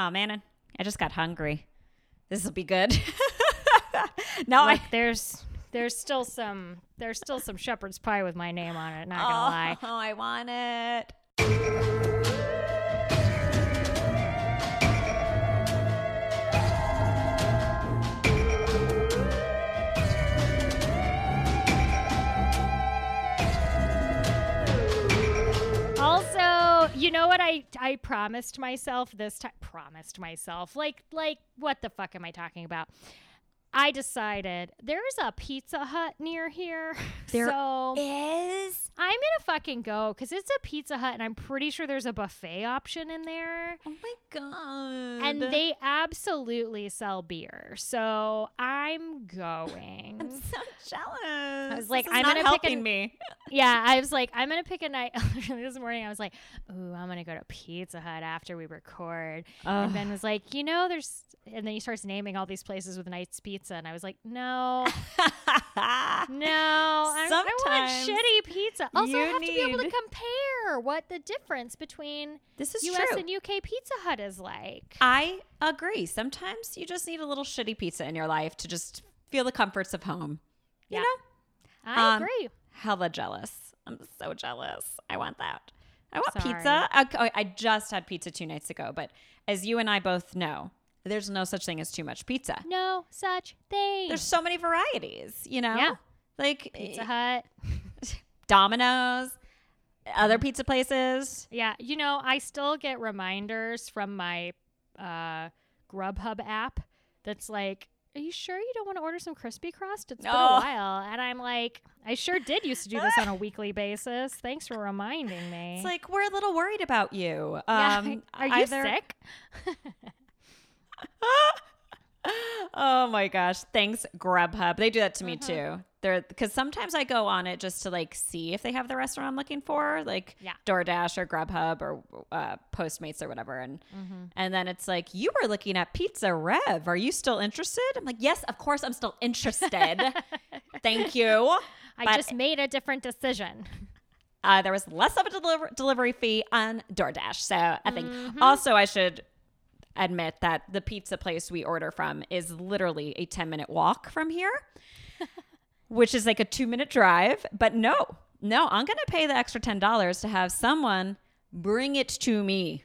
oh man, I just got hungry. This will be good. No, look, there's still some shepherd's pie with my name on it. Not gonna lie. Oh, I want it. Also, you know what I promised myself this time? Promised myself. Like, what the fuck am I talking about? I decided there's a Pizza Hut near here. There so is? I'm going to fucking go because it's a Pizza Hut and I'm pretty sure there's a buffet option in there. Oh my God. And they absolutely sell beer. So I'm going. I'm so jealous. I was like, I'm going to pick me. Yeah, I was like, I'm going to pick a night. This morning I was like, ooh, I'm going to go to Pizza Hut after we record. And Ben was like, you know, there's. And then he starts naming all these places with nice pizza. And I was like, no, I want shitty pizza. Also, I have to be able to compare what the difference between this is U.S. true. And U.K. Pizza Hut is like. I agree. Sometimes you just need a little shitty pizza in your life to just feel the comforts of home. Yeah. You know? I agree. Hella jealous. I'm so jealous. I want that. I want pizza. I just had pizza 2 nights ago. But as you and I both know, there's no such thing as too much pizza. No such thing. There's so many varieties, you know? Yeah. Like Pizza Hut, Domino's, other pizza places. Yeah. You know, I still get reminders from my Grubhub app that's like, are you sure you don't want to order some crispy crust? It's been a while. And I'm like, I sure did used to do this on a weekly basis. Thanks for reminding me. It's like, we're a little worried about you. Are you sick? Oh my gosh, thanks Grubhub. They do that to me too. They're because sometimes I go on it just to like see if they have the restaurant I'm looking for, like DoorDash or Grubhub or Postmates or whatever, and then it's like, you were looking at Pizza Rev, are you still interested? I'm like, yes, of course I'm still interested. Thank you. I just made a different decision. There was less of a delivery fee on DoorDash, so I think also I should admit that the pizza place we order from is literally a 10-minute walk from here, which is like a 2-minute drive. But no, I'm going to pay the extra $10 to have someone bring it to me.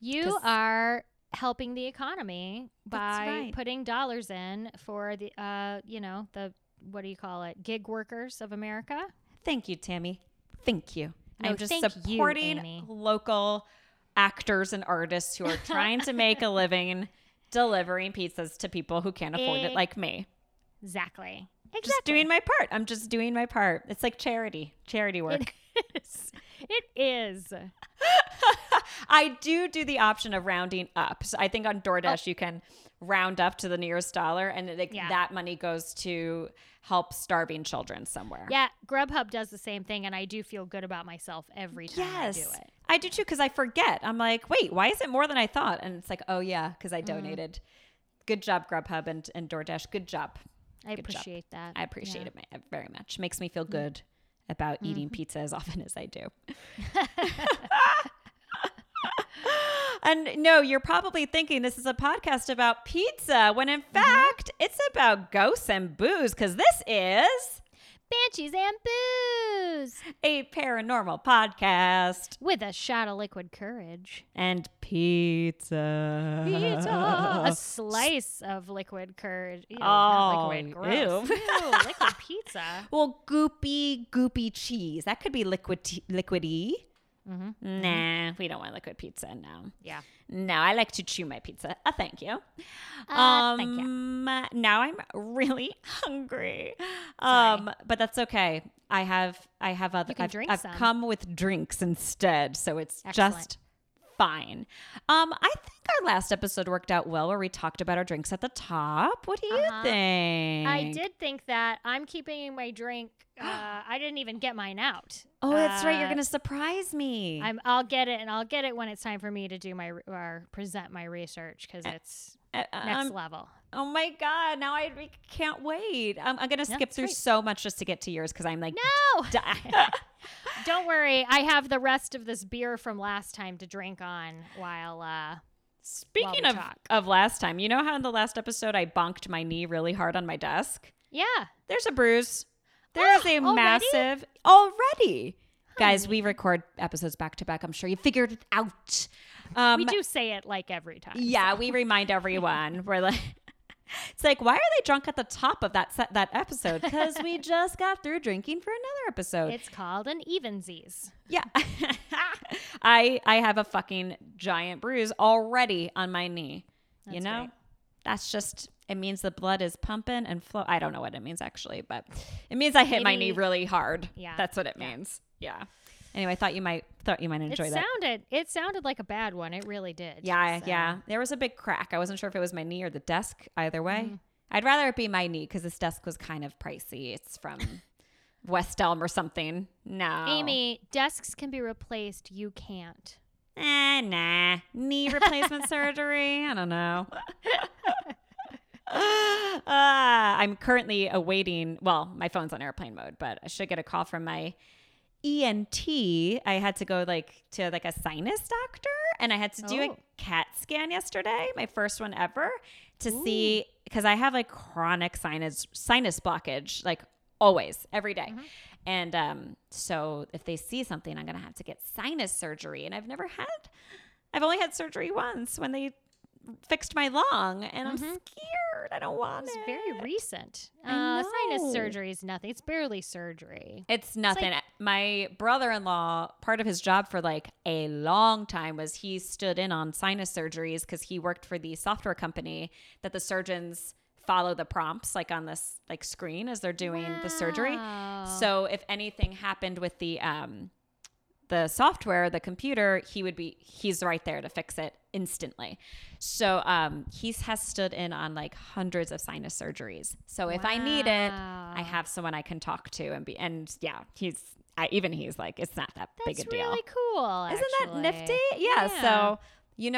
You are helping the economy by putting dollars in for the, what do you call it? Gig workers of America. Thank you, Tammy. Thank you. No, I'm just supporting local actors and artists who are trying to make a living delivering pizzas to people who can't afford it, like me. Exactly. Just doing my part. I'm just doing my part. It's like charity work. It is. I do the option of rounding up. So I think on DoorDash you can round up to the nearest dollar, and that money goes to help starving children somewhere. Yeah, Grubhub does the same thing, and I do feel good about myself every time I do it. I do too, because I forget. I'm like, wait, why is it more than I thought? And it's like, oh yeah, because I donated. Good job, Grubhub and DoorDash. Good job. I appreciate that. I appreciate it very much. Makes me feel good about eating pizza as often as I do. And no, you're probably thinking this is a podcast about pizza when in fact it's about ghosts and booze, because this is Banshees and Booze, a paranormal podcast with a shot of liquid courage and pizza, a slice of liquid courage. Ew, not liquid, gross. Ew, liquid pizza. Well, goopy cheese. That could be liquidy. Mm-hmm. Nah, we don't want liquid pizza. No. Yeah. No, I like to chew my pizza. Thank you. Thank you. Now I'm really hungry. But that's okay. I have other. I've come with drinks instead, so it's just fine. I think our last episode worked out well, where we talked about our drinks at the top. What do you think? I did think that. I'm keeping my drink. I didn't even get mine out. Oh, that's right. You're going to surprise me. I'll get it, and I'll get it when it's time for me to do my or present my research, because it's next level. Oh my God! Now I can't wait. I'm going to skip through so much just to get to yours, because I'm like, no. Don't worry, I have the rest of this beer from last time to drink on while Speaking of last time, you know how in the last episode I bonked my knee really hard on my desk? Yeah. There's a bruise. There's a massive... Already. Honey. Guys, we record episodes back to back. I'm sure you figured it out. We do say it like every time. Yeah, so. We remind everyone. We're like... It's like, why are they drunk at the top of that episode? Because we just got through drinking for another episode. It's called an evensies. Yeah. I have a fucking giant bruise already on my knee. That's you know? Great. That's just, it means the blood is pumping and flow. I don't know what it means actually, but it means I hit my knee really hard. Yeah. That's what it means. Yeah. Anyway, I thought you might enjoy that. It sounded like a bad one. It really did. Yeah, so. Yeah. There was a big crack. I wasn't sure if it was my knee or the desk. Either way, I'd rather it be my knee because this desk was kind of pricey. It's from West Elm or something. No, Amy, desks can be replaced. You can't. Nah. Knee replacement surgery. I don't know. I'm currently awaiting. Well, my phone's on airplane mode, but I should get a call from my ENT. I had to go to a sinus doctor, and I had to do a CAT scan yesterday, my first one ever, to see, because I have chronic sinus blockage, always, every day. Mm-hmm. And so if they see something, I'm gonna have to get sinus surgery, and I've only had surgery once when they fixed my lung, and I'm scared. I don't want it. It's very recent. Sinus surgery is nothing. It's barely surgery. It's nothing. It's my brother-in-law, part of his job for a long time was he stood in on sinus surgeries because he worked for the software company that the surgeons follow the prompts on this screen as they're doing the surgery. So if anything happened with the software, the computer, he's right there to fix it instantly. So he has stood in on hundreds of sinus surgeries. So if I need it, I have someone I can talk to he's like, it's not that big a deal. That's really cool. Isn't that nifty? Yeah. So,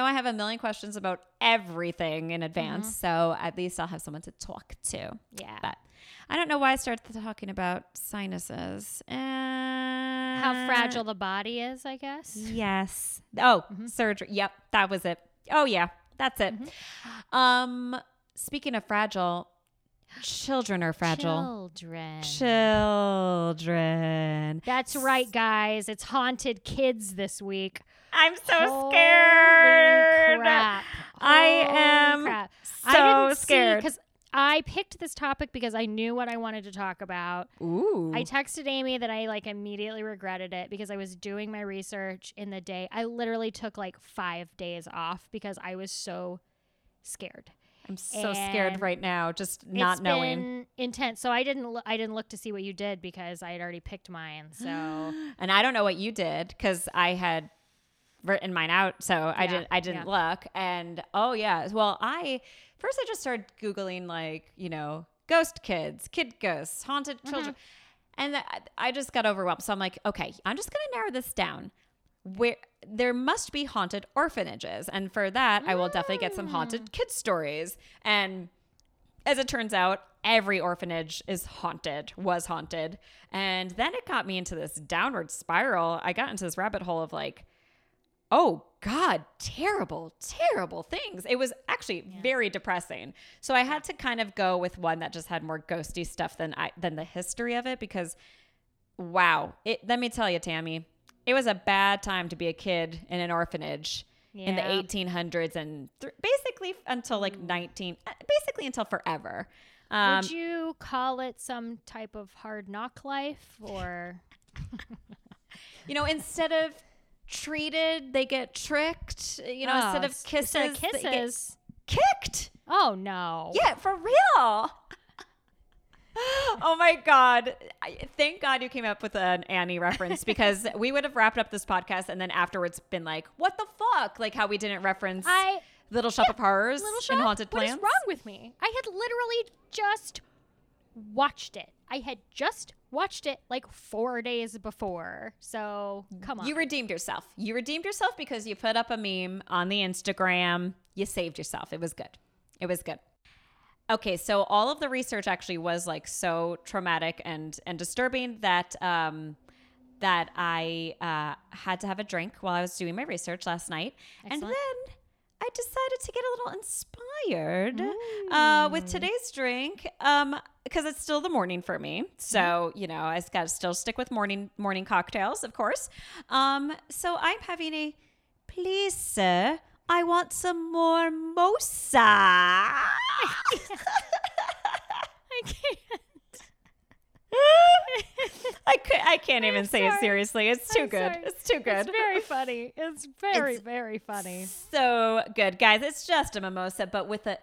I have a million questions about everything in advance. So at least I'll have someone to talk to. Yeah. But I don't know why I started talking about sinuses. How fragile the body is, I guess. Yes. Oh, surgery. Yep, that was it. Oh, yeah, that's it. Mm-hmm. Speaking of fragile, children are fragile. Children. That's right, guys. It's haunted kids this week. I'm so scared. Crap. I am so scared. I picked this topic because I knew what I wanted to talk about. Ooh. I texted Amy that I immediately regretted it because I was doing my research in the day. I literally took 5 days off because I was so scared. I'm so scared right now, just not knowing. It's been intense. So I didn't look to see what you did because I had already picked mine. So and I don't know what you did because I had written mine out, so yeah, I didn't look. And first I just started Googling ghost kids, kid ghosts, haunted children, and I just got overwhelmed. So I'm like, okay, I'm just gonna narrow this down. Where there must be haunted orphanages, and for that I will definitely get some haunted kid stories. And as it turns out, every orphanage was haunted. And then it got me into this downward spiral. I got into this rabbit hole of oh, God, terrible, terrible things. It was actually very depressing. So I had to kind of go with one that just had more ghosty stuff than the history of it because, wow. Let me tell you, Tammy, it was a bad time to be a kid in an orphanage in the 1800s and basically until until forever. Would you call it some type of hard knock life or? Instead of treated, they get tricked, instead of kisses they get kicked. Oh no. Yeah, for real. Oh my God. Thank God you came up with an Annie reference because we would have wrapped up this podcast and then afterwards been like, what the fuck? How we didn't reference Little Shop of Horrors and Haunted Plants. What is wrong with me? I had literally just watched it. I had just watched it 4 days before. So come on. You redeemed yourself because you put up a meme on the Instagram. You saved yourself. It was good. Okay. So all of the research actually was so traumatic and disturbing that I had to have a drink while I was doing my research last night. Excellent. And then I to get a little inspired with today's drink, because it's still the morning for me. So, you know, I've got to still stick with morning cocktails, of course. So I'm having a, please, sir, I want some more mosa. I can't. I can't even say it seriously. It's too good. It's too good. It's very funny. It's very funny. So good, guys. It's just a mimosa, but with a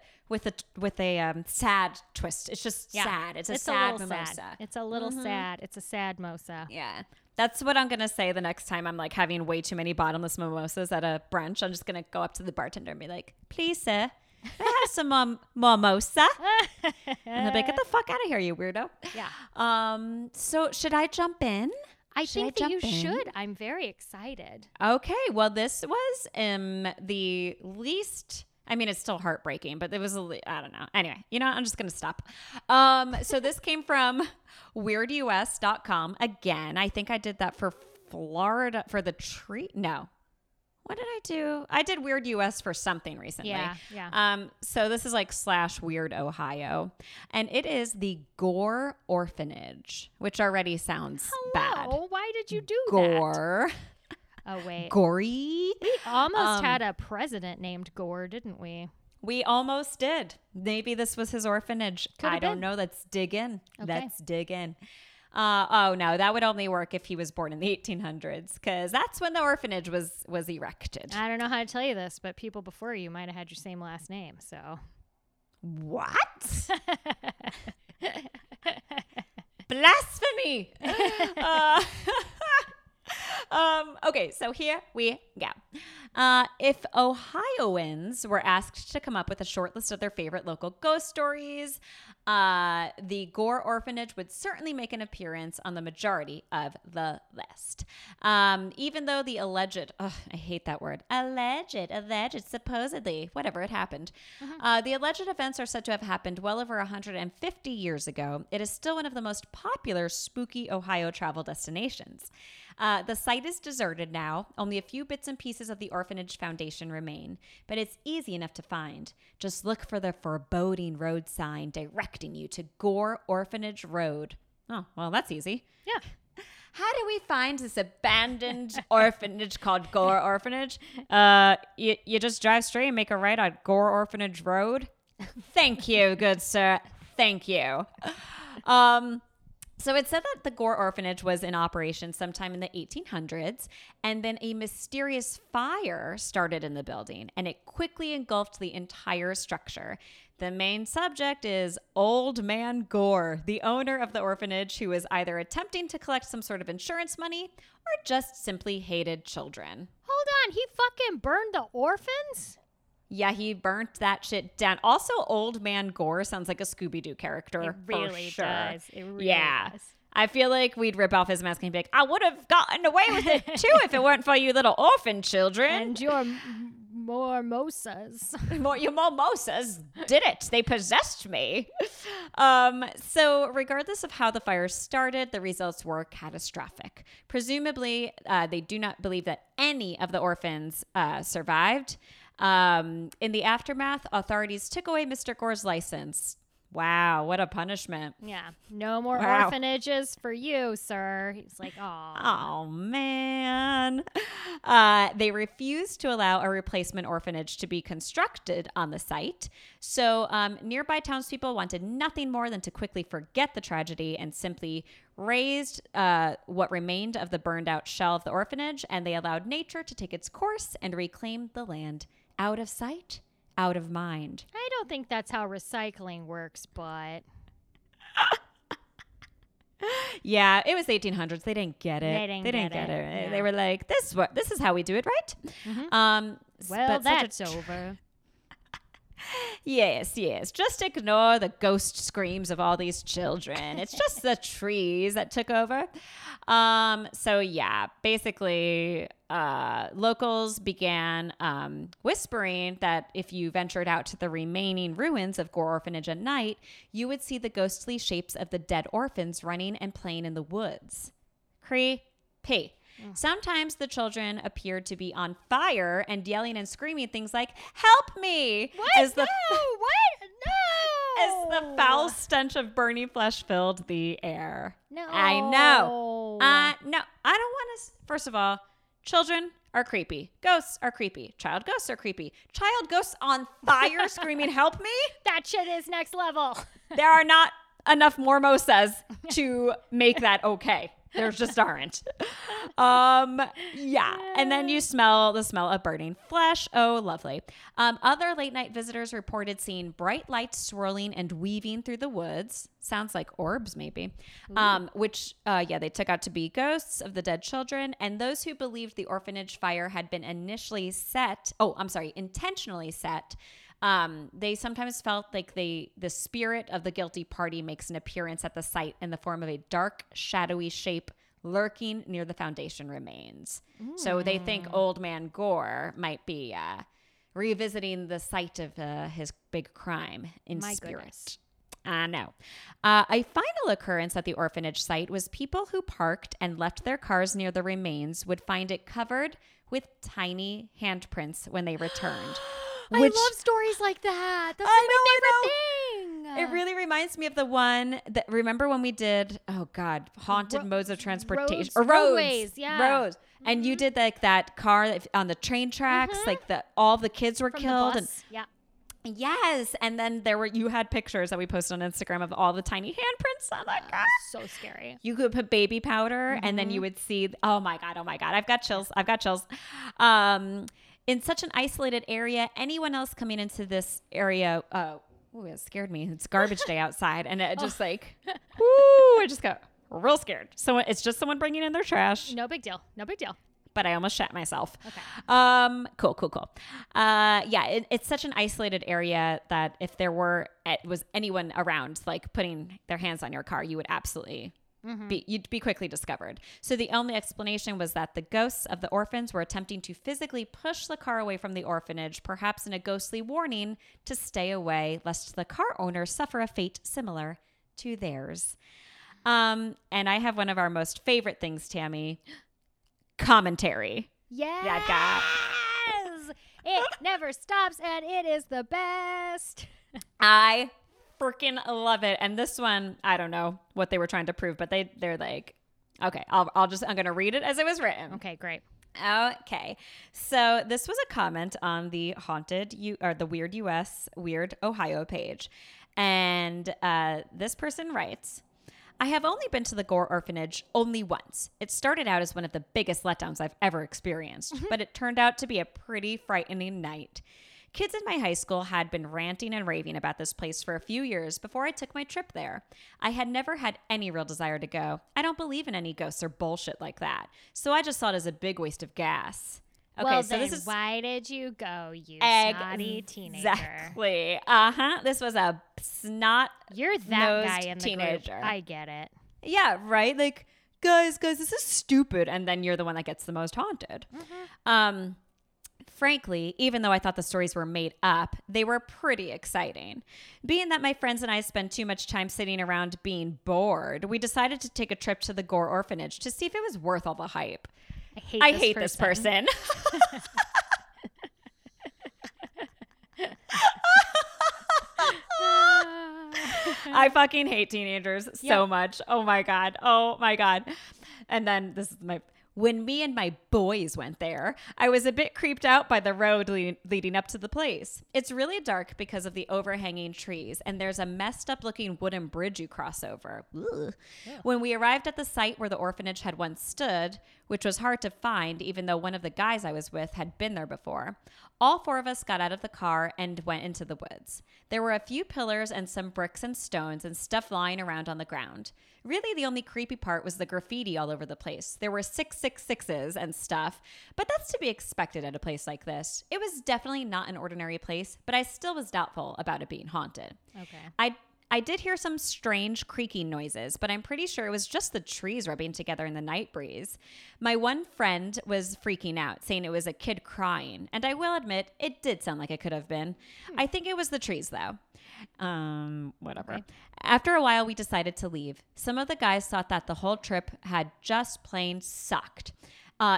sad twist. It's just sad. It's sad a mimosa. Sad. It's a little sad. It's a sad mosa. Yeah. That's what I'm going to say the next time I'm like having way too many bottomless mimosas at a brunch. I'm just going to go up to the bartender and be like, please, sir, I have some mimosa. And they'll be like, get the fuck out of here, you weirdo. Yeah. So should I jump in? I think you should. I'm very excited. Okay. Well, this was the least... I mean, it's still heartbreaking, but it was, I don't know. Anyway, you know, I'm just going to stop. So this came from weirdus.com. Again, I think I did that for Florida, for the treat. No. What did I do? I did Weird US for something recently. Yeah. So this is like / Weird Ohio. And it is the Gore Orphanage, which already sounds bad. Oh, why did you do that? Gore. Oh, wait. Gory. We almost had a president named Gore, didn't we? We almost did. Maybe this was his orphanage. I don't know. Let's dig in. Okay. Let's dig in. Oh, no. That would only work if he was born in the 1800s, because that's when the orphanage was erected. I don't know how to tell you this, but people before you might have had your same last name, so. What? Blasphemy! Okay, so here we go. If Ohioans were asked to come up with a short list of their favorite local ghost stories, the Gore Orphanage would certainly make an appearance on the majority of the list. Even though the alleged, I hate that word, alleged, supposedly, whatever, it happened. The alleged events are said to have happened well over 150 years ago. It is still one of the most popular spooky Ohio travel destinations. The site is deserted now. Only a few bits and pieces of the orphanage foundation remain, but it's easy enough to find. Just look for the foreboding road sign directing you to Gore Orphanage Road. Oh, well, that's easy. Yeah. How do we find this abandoned orphanage called Gore Orphanage? You just drive straight and make a right on Gore Orphanage Road. Thank you, good sir. Thank you. So it said that the Gore Orphanage was in operation sometime in the 1800s, and then a mysterious fire started in the building, and it quickly engulfed the entire structure. The main subject is Old Man Gore, the owner of the orphanage, who is either attempting to collect some sort of insurance money or just simply hated children. Hold on, he fucking burned the orphans? Yeah, he burnt that shit down. Also, Old Man Gore sounds like a Scooby-Doo character. It really does. It really does. I feel like we'd rip off his mask and be like, I would have gotten away with it too if it weren't for you little orphan children. And your mimosas. Your mimosas did it. They possessed me. So regardless of how the fire started, the results were catastrophic. Presumably, they do not believe that any of the orphans survived. In the aftermath, authorities took away Mr. Gore's license. Wow, what a punishment. Yeah, no more orphanages for you, sir. He's like, oh, man. They refused to allow a replacement orphanage to be constructed on the site. So nearby townspeople wanted nothing more than to quickly forget the tragedy and simply razed what remained of the burned out shell of the orphanage, and they allowed nature to take its course and reclaim the land out of sight, out of mind. I don't think that's how recycling works, but yeah, it was 1800s. They didn't get it. They didn't get it. Yeah. They were like, this is how we do it, right? Mm-hmm. Well, that's over. Yes. Just ignore the ghost screams of all these children. It's just the trees that took over. So yeah, basically locals began whispering that if you ventured out to the remaining ruins of Gore Orphanage at night, you would see the ghostly shapes of the dead orphans running and playing in the woods. Creepy. Sometimes the children appeared to be on fire and yelling and screaming things like, "Help me!" As the foul stench of burning flesh filled the air. No. I know. No, I don't want to. First of all, children are creepy. Ghosts are creepy. Child ghosts are creepy. Child ghosts on fire screaming, "Help me!" That shit is next level. There are not enough Mormosas to make that okay. There just aren't. Yeah. And then you smell the smell of burning flesh. Oh, lovely. Other late night visitors reported seeing bright lights swirling and weaving through the woods. Sounds like orbs, maybe. Which they took out to be ghosts of the dead children. And those who believed the orphanage fire had been intentionally set. They sometimes felt like the spirit of the guilty party makes an appearance at the site in the form of a dark, shadowy shape lurking near the foundation remains. So they think Old Man Gore might be revisiting the site of his big crime in spirit. Goodness. I know. A final occurrence at the orphanage site was people who parked and left their cars near the remains would find it covered with tiny handprints when they returned. I love stories like that. That's my favorite thing. It really reminds me of the one that, remember when we did, haunted modes of transportation. Roads. Yeah. Roads. Mm-hmm. And you did like that car on the train tracks, like all the kids were killed. The bus. Yeah. Yes. And then you had pictures that we posted on Instagram of all the tiny handprints on that car. So scary. You could put baby powder and then you would see, oh my God. I've got chills. In such an isolated area, anyone else coming into this area, it scared me. It's garbage day outside. And it just I just got real scared. So it's just someone bringing in their trash. No big deal. But I almost shat myself. Okay. Cool. It's such an isolated area that if it was anyone around, like putting their hands on your car, you would absolutely... you'd be quickly discovered. So the only explanation was that the ghosts of the orphans were attempting to physically push the car away from the orphanage, perhaps in a ghostly warning to stay away, lest the car owner suffer a fate similar to theirs. And I have one of our most favorite things, Tammy. Commentary. Yeah. That guy. It never stops, and it is the best. I freaking love it. And this one, I don't know what they were trying to prove, but they're like, okay, I'm going to read it as it was written. Okay, great. Okay. So this was a comment on the the Weird US, Weird Ohio page. And this person writes, I have only been to the Gore Orphanage only once. It started out as one of the biggest letdowns I've ever experienced, but it turned out to be a pretty frightening night. Kids in my high school had been ranting and raving about this place for a few years before I took my trip there. I had never had any real desire to go. I don't believe in any ghosts or bullshit like that. So I just saw it as a big waste of gas. Okay, well, so this is why did you go, you snotty teenager? Exactly. This was a snot. You're that guy in the teenager. Group. I get it. Yeah, right? Like, guys, this is stupid. And then you're the one that gets the most haunted. Frankly, even though I thought the stories were made up, they were pretty exciting. Being that my friends and I spent too much time sitting around being bored, we decided to take a trip to the Gore Orphanage to see if it was worth all the hype. I hate this person. I fucking hate teenagers so much. Oh my God. And then this is When me and my boys went there, I was a bit creeped out by the road leading up to the place. It's really dark because of the overhanging trees, and there's a messed up looking wooden bridge you cross over. Ugh. Yeah. When we arrived at the site where the orphanage had once stood, which was hard to find even though one of the guys I was with had been there before, all four of us got out of the car and went into the woods. There were a few pillars and some bricks and stones and stuff lying around on the ground. Really, the only creepy part was the graffiti all over the place. There were 666s and stuff, but that's to be expected at a place like this. It was definitely not an ordinary place, but I still was doubtful about it being haunted. Okay. I did hear some strange creaking noises, but I'm pretty sure it was just the trees rubbing together in the night breeze. My one friend was freaking out, saying it was a kid crying, and I will admit it did sound like it could have been. I think it was the trees, though. Whatever. Okay. After a while, we decided to leave. Some of the guys thought that the whole trip had just plain sucked.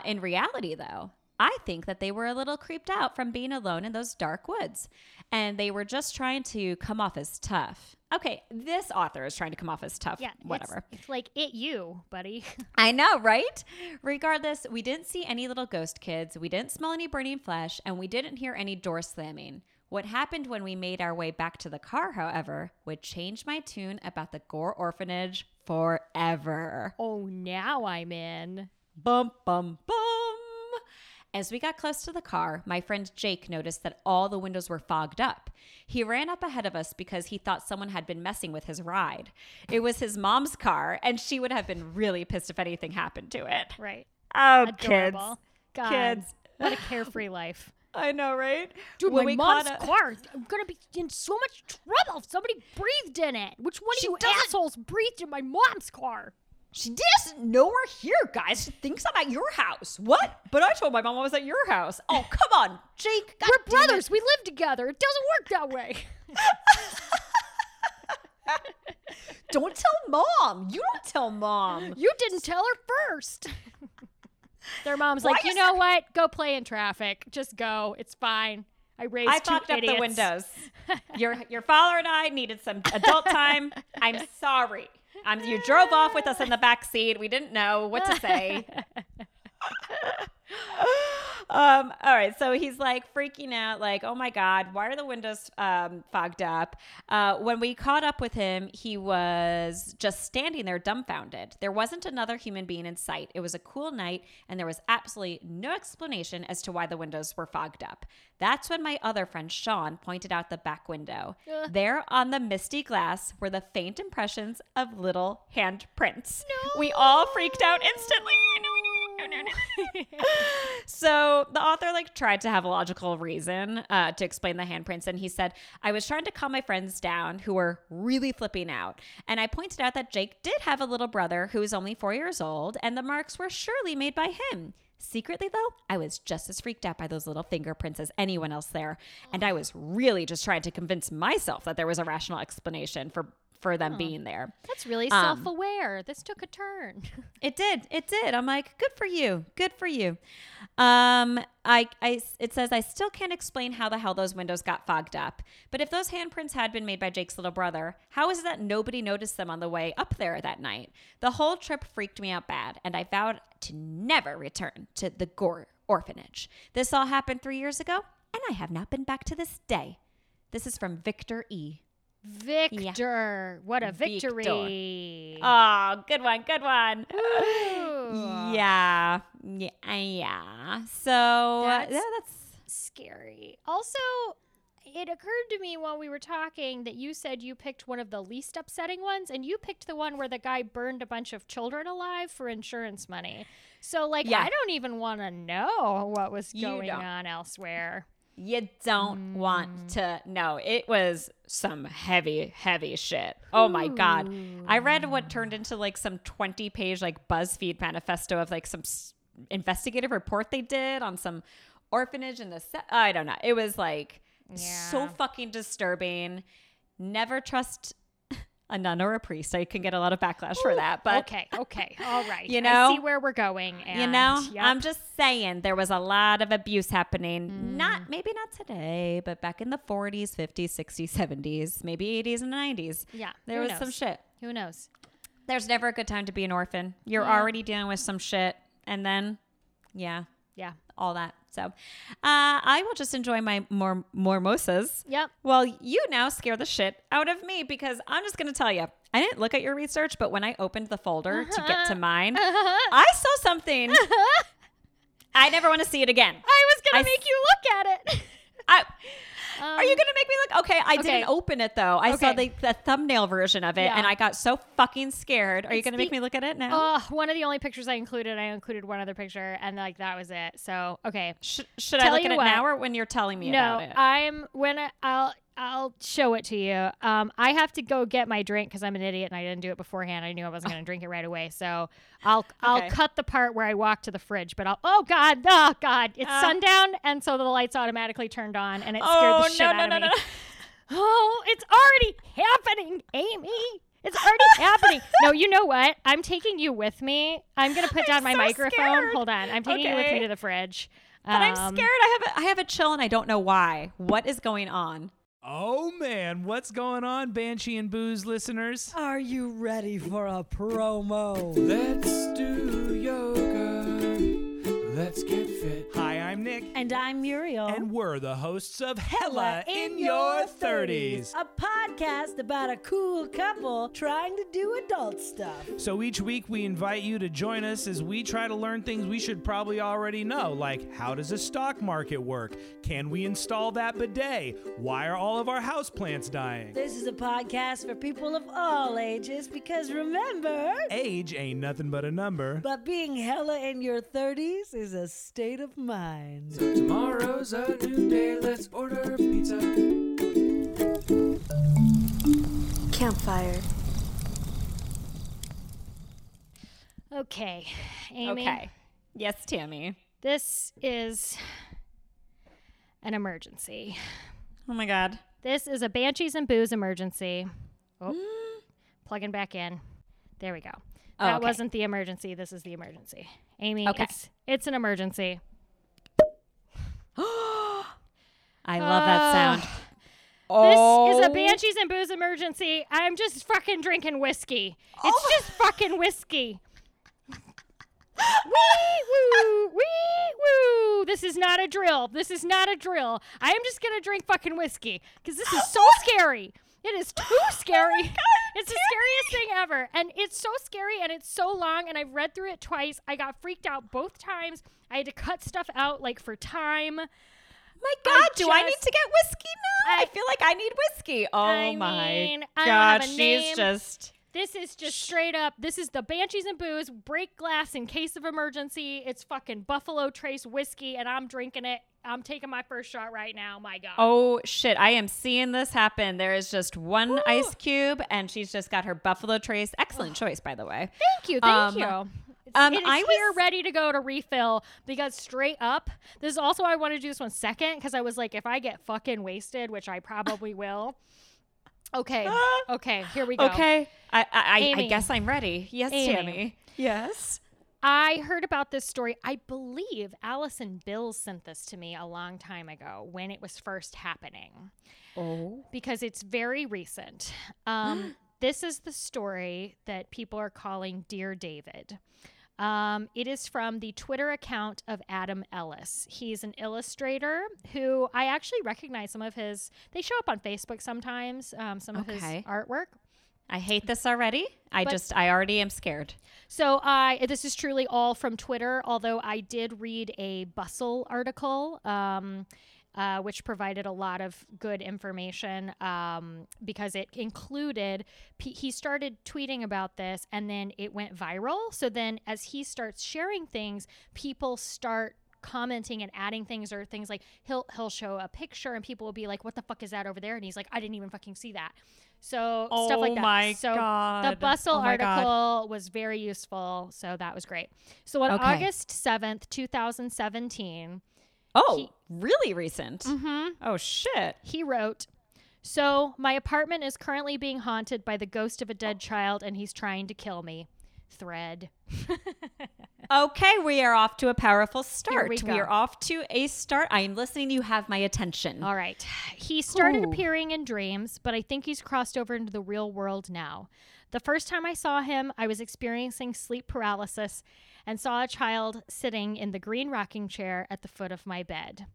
In reality, though, I think that they were a little creeped out from being alone in those dark woods, and they were just trying to come off as tough. Okay, this author is trying to come off as tough. Yeah, whatever. It's like it you, buddy. I know, right? Regardless, we didn't see any little ghost kids, we didn't smell any burning flesh, and we didn't hear any door slamming. What happened when we made our way back to the car, however, would change my tune about the Gore Orphanage forever. Oh, now I'm in. Bum, bum, bum. As we got close to the car, my friend Jake noticed that all the windows were fogged up. He ran up ahead of us because he thought someone had been messing with his ride. It was his mom's car, and she would have been really pissed if anything happened to it. Right. Oh, adorable. Kids. God, kids. What a carefree life. I know, right? Dude, when my mom's car, I'm going to be in so much trouble if somebody breathed in it. Which one of you assholes breathed in my mom's car? She doesn't know we're here, guys. She thinks I'm at your house. What? But I told my mom I was at your house. Oh, come on, Jake. God, we're brothers. We live together. It doesn't work that way. Don't tell mom. You don't tell mom. You didn't tell her first. Their mom's like, you know what? Go play in traffic. Just go. It's fine. I fucked up the windows. Your father and I needed some adult time. I'm sorry. You drove off with us in the backseat. We didn't know what to say. All right. So he's like freaking out, like, oh my God, why are the windows fogged up? When we caught up with him, he was just standing there dumbfounded. There wasn't another human being in sight. It was a cool night, and there was absolutely no explanation as to why the windows were fogged up. That's when my other friend Sean pointed out the back window. There on the misty glass were the faint impressions of little handprints. No. We all freaked out instantly. So the author tried to have a logical reason to explain the handprints, and he said, I was trying to calm my friends down who were really flipping out, and I pointed out that Jake did have a little brother who was only 4 years old, and the marks were surely made by him. Secretly, though, I was just as freaked out by those little fingerprints as anyone else there, and I was really just trying to convince myself that there was a rational explanation for them being there. That's really self-aware. This took a turn. It did. I'm like, good for you. It says, I still can't explain how the hell those windows got fogged up. But if those handprints had been made by Jake's little brother, how is it that nobody noticed them on the way up there that night? The whole trip freaked me out bad, and I vowed to never return to the Gore Orphanage. This all happened 3 years ago, and I have not been back to this day. This is from Victor E. Victor. Yeah. What a victory. Oh, good one. Yeah. So that's scary. Also, it occurred to me while we were talking that you said you picked one of the least upsetting ones, and you picked the one where the guy burned a bunch of children alive for insurance money. So I don't even want to know what was going on elsewhere. You don't want to know. It was some heavy, heavy shit. Oh, my God. I read what turned into some 20-page BuzzFeed manifesto of some investigative report they did on some orphanage in the – I don't know. It was so fucking disturbing. Never trust a nun or a priest. I can get a lot of backlash for that. But Okay. All right. I see where we're going. And, yep. I'm just saying there was a lot of abuse happening. Maybe not today, but back in the 40s, 50s, 60s, 70s, maybe 80s and 90s. Yeah. There was some shit. Who knows? There's never a good time to be an orphan. You're already dealing with some shit. And then, yeah, all that. So I will just enjoy my mimosas. Yep. Well, you now scare the shit out of me because I'm just going to tell you, I didn't look at your research, but when I opened the folder to get to mine, I saw something. I never want to see it again. I was going to make you look at it. Are you going to make me look? Okay, I didn't open it, though. I saw the thumbnail version of it, and I got so fucking scared. Are you going to make me look at it now? One of the only pictures I included one other picture, and that was it. So, okay. Should I look at it now or when you're telling me about it? No, I'll show it to you. I have to go get my drink because I'm an idiot and I didn't do it beforehand. I knew I wasn't going to drink it right away. So I'll cut the part where I walk to the fridge, but oh God, it's sundown. And so the lights automatically turned on and it scared the shit out of me. No. Oh, it's already happening, Amy. It's already happening. No, you know what? I'm taking you with me. I'm going to put down my microphone. Scared. Hold on. I'm taking you with me to the fridge. But I'm scared. I have a chill and I don't know why. What is going on? Oh, man. What's going on, Banshee and Booze listeners? Are you ready for a promo? Let's do yoga. Let's get fit. Hi, I'm Nick. And I'm Muriel. And we're the hosts of Hella in Your 30s. A podcast about a cool couple trying to do adult stuff. So each week we invite you to join us as we try to learn things we should probably already know, like how does a stock market work? Can we install that bidet? Why are all of our houseplants dying? This is a podcast for people of all ages because remember, age ain't nothing but a number. But being hella in your 30s is a state of mind. So tomorrow's a new day, let's order pizza. Campfire. Okay, Amy. Okay. Yes, Tammy. This is an emergency. Oh my God. This is a Banshees and Booze emergency. Oh, plugging back in. There we go. That wasn't the emergency. This is the emergency. Amy, it's an emergency. I love that sound. This is a Banshees and Booze emergency. I'm just fucking drinking whiskey. It's just fucking whiskey. Wee-woo, wee-woo. This is not a drill. I am just going to drink fucking whiskey because this is so scary. It is too scary. Oh my God, it's the scariest thing ever. And it's so scary and it's so long. And I've read through it twice. I got freaked out both times. I had to cut stuff out like for time. My God, I need to get whiskey now? I feel like I need whiskey. Oh my God, she's just... This is just straight up. This is the Banshees and Booze, break glass in case of emergency. It's fucking Buffalo Trace whiskey, and I'm drinking it. I'm taking my first shot right now. My God. Oh, shit. I am seeing this happen. There is just one ice cube, and she's just got her Buffalo Trace. Excellent choice, by the way. Thank you. I was ready to go to refill because straight up, this is also I wanted to do this 1 second because I was like, if I get fucking wasted, which I probably will. Okay, here we go. Okay, I guess I'm ready. Yes, Amy. Tammy. Yes. I heard about this story. I believe Allison Bill sent this to me a long time ago when it was first happening. Oh. Because it's very recent. This is the story that people are calling Dear David. It is from the Twitter account of Adam Ellis. He's an illustrator who I actually recognize some of his. They show up on Facebook sometimes, some of his artwork. I hate this already. I already am scared. So this is truly all from Twitter, although I did read a Bustle article, which provided a lot of good information because it included, he started tweeting about this and then it went viral. So then as he starts sharing things, people start commenting and adding things or things like he'll show a picture and people will be like, what the fuck is that over there? And he's like, I didn't even fucking see that. So stuff like that. The Bustle article was very useful. So that was great. So on August 7th, 2017, really recent. Mm-hmm. Oh, shit. He wrote, so my apartment is currently being haunted by the ghost of a dead child and he's trying to kill me. Thread. Okay, we are off to a powerful start. We are off to a start. I'm listening. You have my attention. All right. He started appearing in dreams, but I think he's crossed over into the real world now. The first time I saw him, I was experiencing sleep paralysis and saw a child sitting in the green rocking chair at the foot of my bed.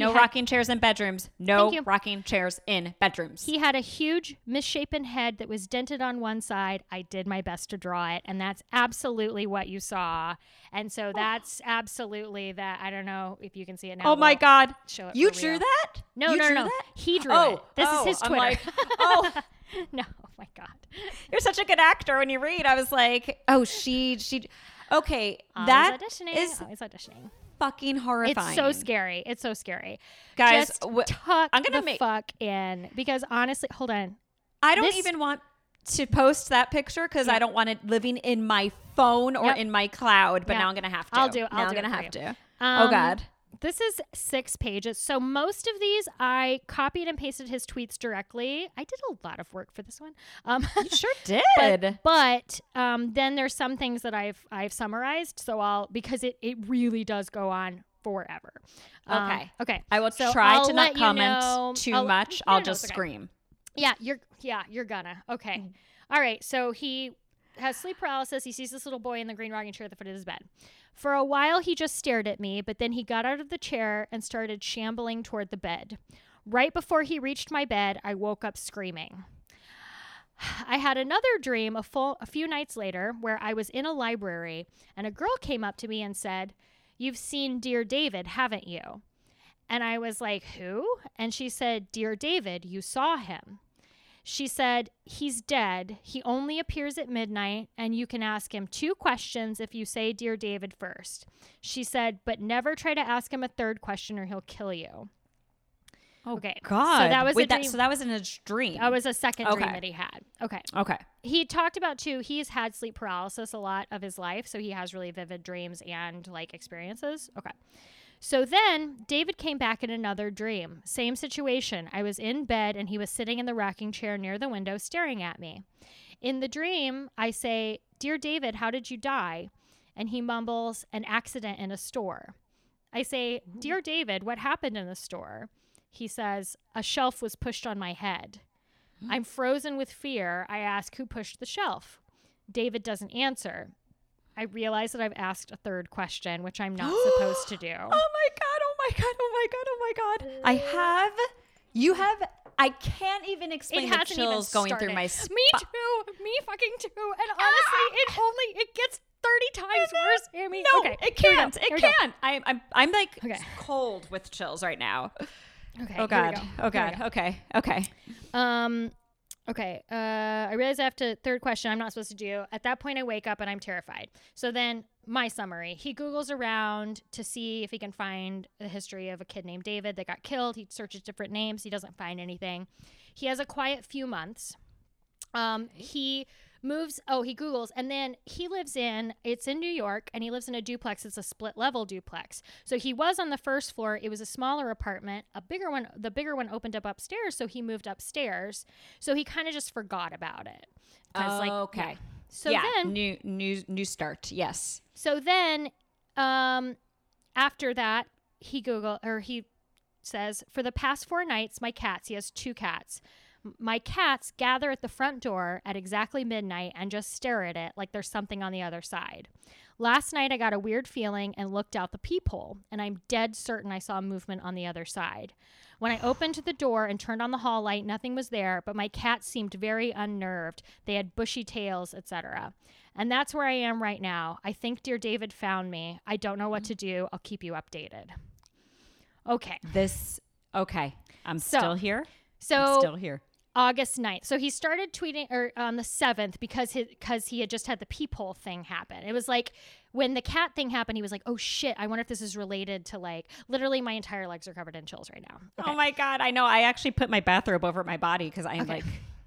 Rocking chairs in bedrooms. No rocking chairs in bedrooms. He had a huge misshapen head that was dented on one side. I did my best to draw it. And that's absolutely what you saw. And so that's absolutely that. I don't know if you can see it now. Oh, my God. Show it. You drew that? No. He drew it. This is his Twitter. No, my God. You're such a good actor. When you read, I was like, she. Okay. Always auditioning. Fucking horrifying. It's so scary. Guys, just tuck fuck in because honestly, hold on. I don't even want to post that picture because I don't want it living in my phone or in my cloud, but now I'm going to have to. I'll do it. I'm going to have to. Oh, God. This is 6 pages. So most of these I copied and pasted his tweets directly. I did a lot of work for this one. You sure did. But then there's some things that I've summarized. So I'll, because it really does go on forever. Okay. I will try to not comment too much. I'll just scream. You're gonna. Okay. Mm. All right. So he has sleep paralysis. He sees this little boy in the green rocking chair at the foot of his bed. For a while, he just stared at me, but then he got out of the chair and started shambling toward the bed. Right before he reached my bed, I woke up screaming. I had another dream a few nights later where I was in a library and a girl came up to me and said, "You've seen Dear David, haven't you?" And I was like, "Who?" And she said, "Dear David, you saw him." She said, "He's dead. He only appears at midnight, and you can ask him 2 questions if you say Dear David first." She said, "But never try to ask him a third question or he'll kill you." Oh, okay. God. So that was a dream. So that was in a dream. That was a second dream that he had. Okay. He talked about, too, he's had sleep paralysis a lot of his life, so he has really vivid dreams and, like, experiences. Okay. So then David came back in another dream. Same situation. I was in bed and he was sitting in the rocking chair near the window staring at me. In the dream, I say, "Dear David, how did you die?" And he mumbles, "An accident in a store." I say, "Dear David, what happened in the store?" He says, "A shelf was pushed on my head." I'm frozen with fear. I ask, "Who pushed the shelf?" David doesn't answer. I realize that I've asked a third question, which I'm not supposed to do. Oh my God. You have, I can't even explain the chills going through my spine. Me fucking too. And honestly, it gets 30 times worse, Amy. No, okay, it can't. I'm like cold with chills right now. Okay. Oh God. Oh God. Okay. Okay. I realize I have to third question I'm not supposed to do. At that point, I wake up and I'm terrified. So then my summary, he Googles around to see if he can find the history of a kid named David that got killed. He searches different names. He doesn't find anything. He has a quiet few months. He moves. Oh, he Googles. And then he lives it's in New York, and he lives in a duplex. It's a split level duplex. So he was on the first floor. It was a smaller apartment. The bigger one opened up upstairs. So he moved upstairs. So he kind of just forgot about it. Okay. So then new start. Yes. So then, after that, he says, "For the past 4 nights, my cats," he has 2 cats. "My cats gather at the front door at exactly midnight and just stare at it like there's something on the other side. Last night, I got a weird feeling and looked out the peephole, and I'm dead certain I saw movement on the other side. When I opened the door and turned on the hall light, nothing was there, but my cats seemed very unnerved. They had bushy tails, etc. And that's where I am right now. I think Dear David found me. I don't know what to do. I'll keep you updated." Okay. I'm still here. August 9th. So he started tweeting on the 7th because he had just had the peephole thing happen. It was like when the cat thing happened, he was like, "Oh shit, I wonder if this is related to," like, literally my entire legs are covered in chills right now. Okay. Oh my God. I know. I actually put my bathrobe over my body because I am like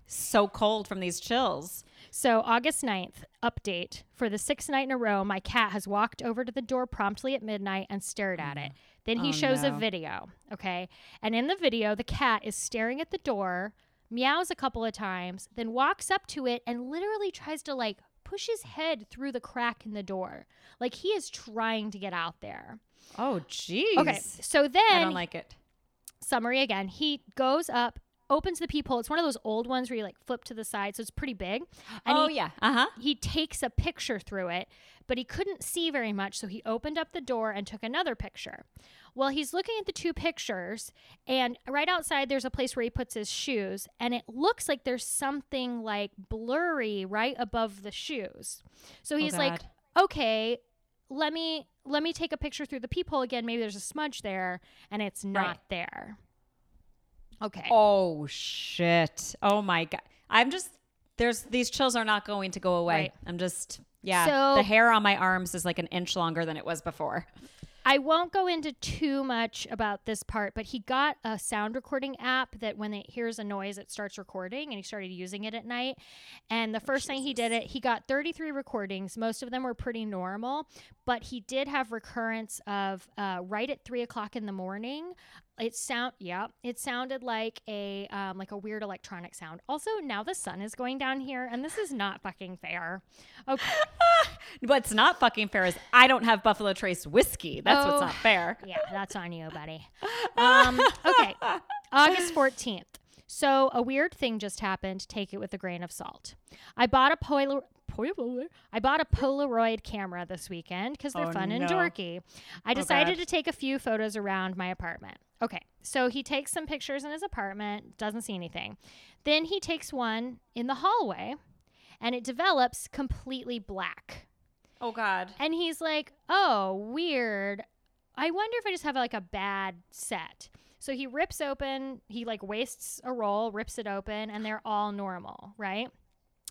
so cold from these chills. So August 9th, update. "For the 6th night in a row, my cat has walked over to the door promptly at midnight and stared at it. Then he shows a video. Okay. And in the video, the cat is staring at the door, meows a couple of times, then walks up to it and literally tries to like push his head through the crack in the door. Like he is trying to get out there. Oh, geez. Okay. So then I don't like it. Summary again. He goes up, opens the peephole. It's one of those old ones where you like flip to the side. So it's pretty big. And he takes a picture through it, but he couldn't see very much. So he opened up the door and took another picture. Well, he's looking at the 2 pictures, and right outside there's a place where he puts his shoes, and it looks like there's something like blurry right above the shoes. So he's like, "Okay, let me take a picture through the peephole again. Maybe there's a smudge there," and it's not there. Okay. Oh, shit. Oh, my God. I'm just, these chills are not going to go away. Right. I'm just, the hair on my arms is like an inch longer than it was before. I won't go into too much about this part, but he got a sound recording app that when it hears a noise, it starts recording, and he started using it at night. And the first thing he did it, he got 33 recordings. Most of them were pretty normal, but he did have recurrence of right at 3 o'clock in the morning. It sounded like a weird electronic sound. Also, now the sun is going down here, and this is not fucking fair. Okay. What's not fucking fair is I don't have Buffalo Trace whiskey. That's what's not fair. Yeah, that's on you, buddy. Okay, August 14th. So a weird thing just happened. Take it with a grain of salt. I bought a Polaroid camera this weekend because they're fun and dorky. I decided to take a few photos around my apartment. Okay, so he takes some pictures in his apartment, doesn't see anything. Then he takes one in the hallway, and it develops completely black. Oh, God. And he's like, oh, weird. I wonder if I just have like a bad set. So he rips open, he like wastes a roll, rips it open, and they're all normal, right?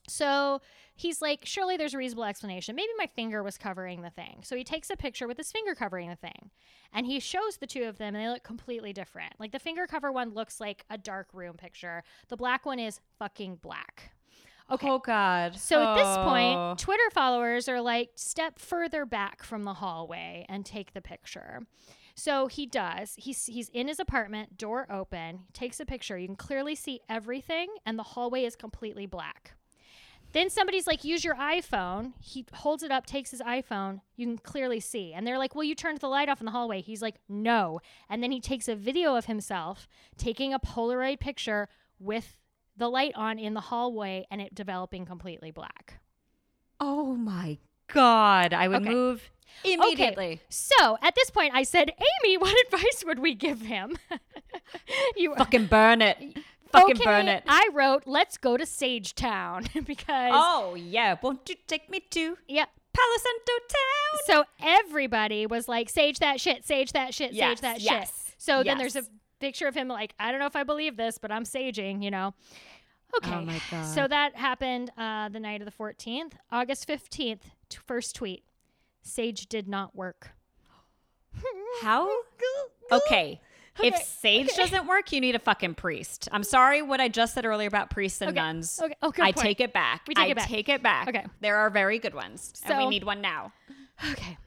So he's like, surely there's a reasonable explanation. Maybe my finger was covering the thing. So he takes a picture with his finger covering the thing, and he shows the two of them, and they look completely different. Like the finger cover one looks like a dark room picture. The black one is fucking black. Okay. Oh, God. So at this point, Twitter followers are like, step further back from the hallway and take the picture. So he does. He's in his apartment, door open, takes a picture. You can clearly see everything, and the hallway is completely black. Then somebody's like, use your iPhone. He holds it up, takes his iPhone. You can clearly see. And they're like, well, you turned the light off in the hallway. He's like, no. And then he takes a video of himself taking a Polaroid picture with the light on in the hallway and it developing completely black. Oh, my God. I would move immediately. Okay. So at this point, I said, Amy, what advice would we give him? You fucking burn it. Fucking burn it. I wrote, let's go to Sage Town because. Oh, yeah. Won't you take me to? Yeah. Palo Santo Town. So everybody was like, sage that shit, sage that shit, yes, sage that shit. So then there's a picture of him like, I don't know if I believe this, but I'm saging, you know. Okay. Oh, my God. So that happened the night of the 14th. August 15th, first tweet. Sage did not work. How? Okay. Okay, if sage doesn't work, you need a fucking priest. I'm sorry what I just said earlier about priests and nuns. Okay. Oh, good point. I take it back. I take it back. Okay. There are very good ones, and we need one now. Okay.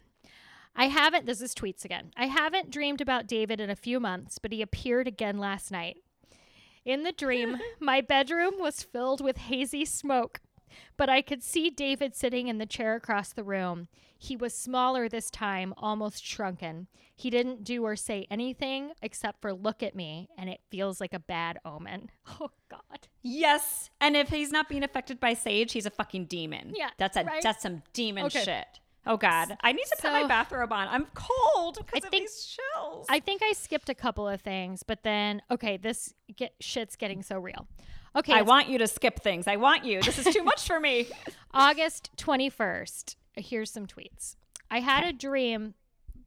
This is tweets again. I haven't dreamed about David in a few months, but he appeared again last night. In the dream, my bedroom was filled with hazy smoke, but I could see David sitting in the chair across the room. He was smaller this time, almost shrunken. He didn't do or say anything except for look at me, and it feels like a bad omen. Oh, God. Yes. And if he's not being affected by sage, he's a fucking demon. Yeah. That's some demon shit. Oh, God. I need to put my bathrobe on. I'm cold because of these chills. I think I skipped a couple of things, but then, shit's getting so real. Okay. I want you to skip things. I want you. This is too much for me. August 21st. Here's some tweets. I had a dream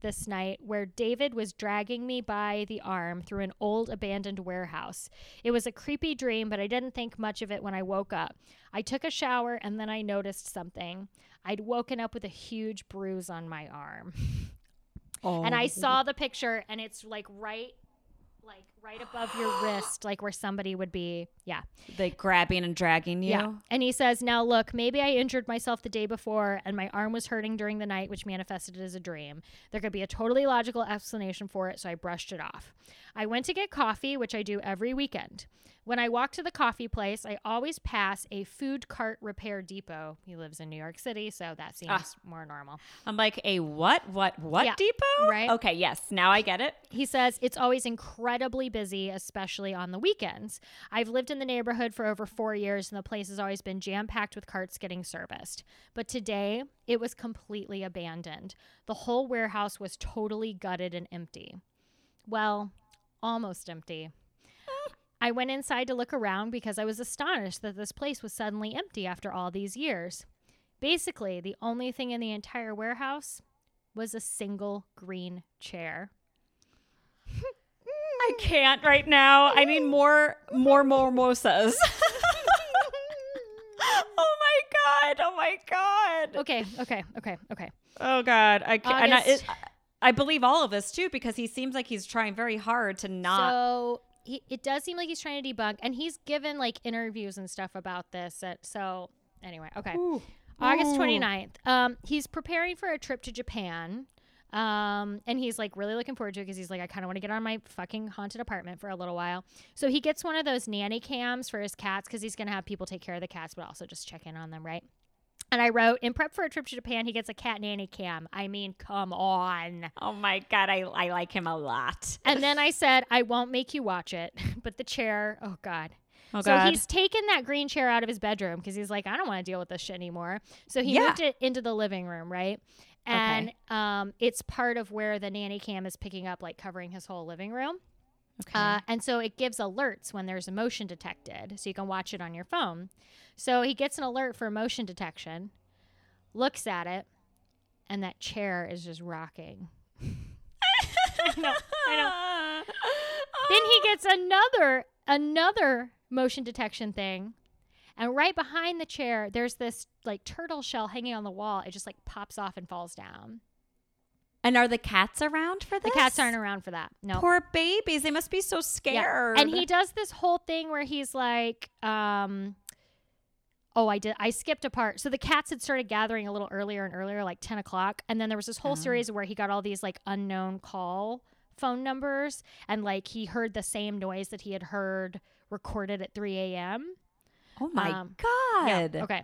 this night where David was dragging me by the arm through an old abandoned warehouse. It was a creepy dream, but I didn't think much of it when I woke up. I took a shower and then I noticed something. I'd woken up with a huge bruise on my arm. Oh. And I saw the picture and it's right above your wrist, like where somebody would be. Yeah. Like grabbing and dragging you. Yeah. And he says, now look, maybe I injured myself the day before and my arm was hurting during the night, which manifested as a dream. There could be a totally logical explanation for it, so I brushed it off. I went to get coffee, which I do every weekend. When I walk to the coffee place, I always pass a food cart repair depot. He lives in New York City, so that seems more normal. I'm like, a what depot? Right. Okay, yes. Now I get it. He says, it's always incredibly busy, especially on the weekends. I've lived in the neighborhood for over 4 years, and the place has always been jam-packed with carts getting serviced. But today, it was completely abandoned. The whole warehouse was totally gutted and empty. Well, almost empty. I went inside to look around because I was astonished that this place was suddenly empty after all these years. Basically, the only thing in the entire warehouse was a single green chair. I can't right now. I need more mimosas. Oh my God. Okay. Oh, God. I can't. August I believe all of this too, because he seems like he's trying very hard to not. It does seem like he's trying to debunk, and he's given like interviews and stuff about this. So anyway, okay. Ooh. August 29th. He's preparing for a trip to Japan. And he's like really looking forward to it because he's like, I kind of want to get out of my fucking haunted apartment for a little while. So he gets one of those nanny cams for his cats because he's going to have people take care of the cats, but also just check in on them, right? And I wrote, in prep for a trip to Japan, he gets a cat nanny cam. I mean, come on. Oh my God, I like him a lot. And then I said, I won't make you watch it, but the chair, oh God. Oh, so God. He's taken that green chair out of his bedroom because he's like, I don't want to deal with this shit anymore. So he moved it into the living room, right? And it's part of where the nanny cam is picking up, like covering his whole living room. Okay. And so it gives alerts when there's a motion detected, so you can watch it on your phone. So he gets an alert for motion detection, looks at it, and that chair is just rocking. I know. Then he gets another motion detection thing. And right behind the chair, there's this like turtle shell hanging on the wall. It just like pops off and falls down. And are the cats around for this? The cats aren't around for that. No. Poor babies. They must be so scared. Yeah. And he does this whole thing where he's like, I skipped a part. So the cats had started gathering a little earlier and earlier, like 10 o'clock. And then there was this whole series where he got all these like unknown call phone numbers. And like he heard the same noise that he had heard recorded at 3 a.m. Oh my God. Yeah. Okay.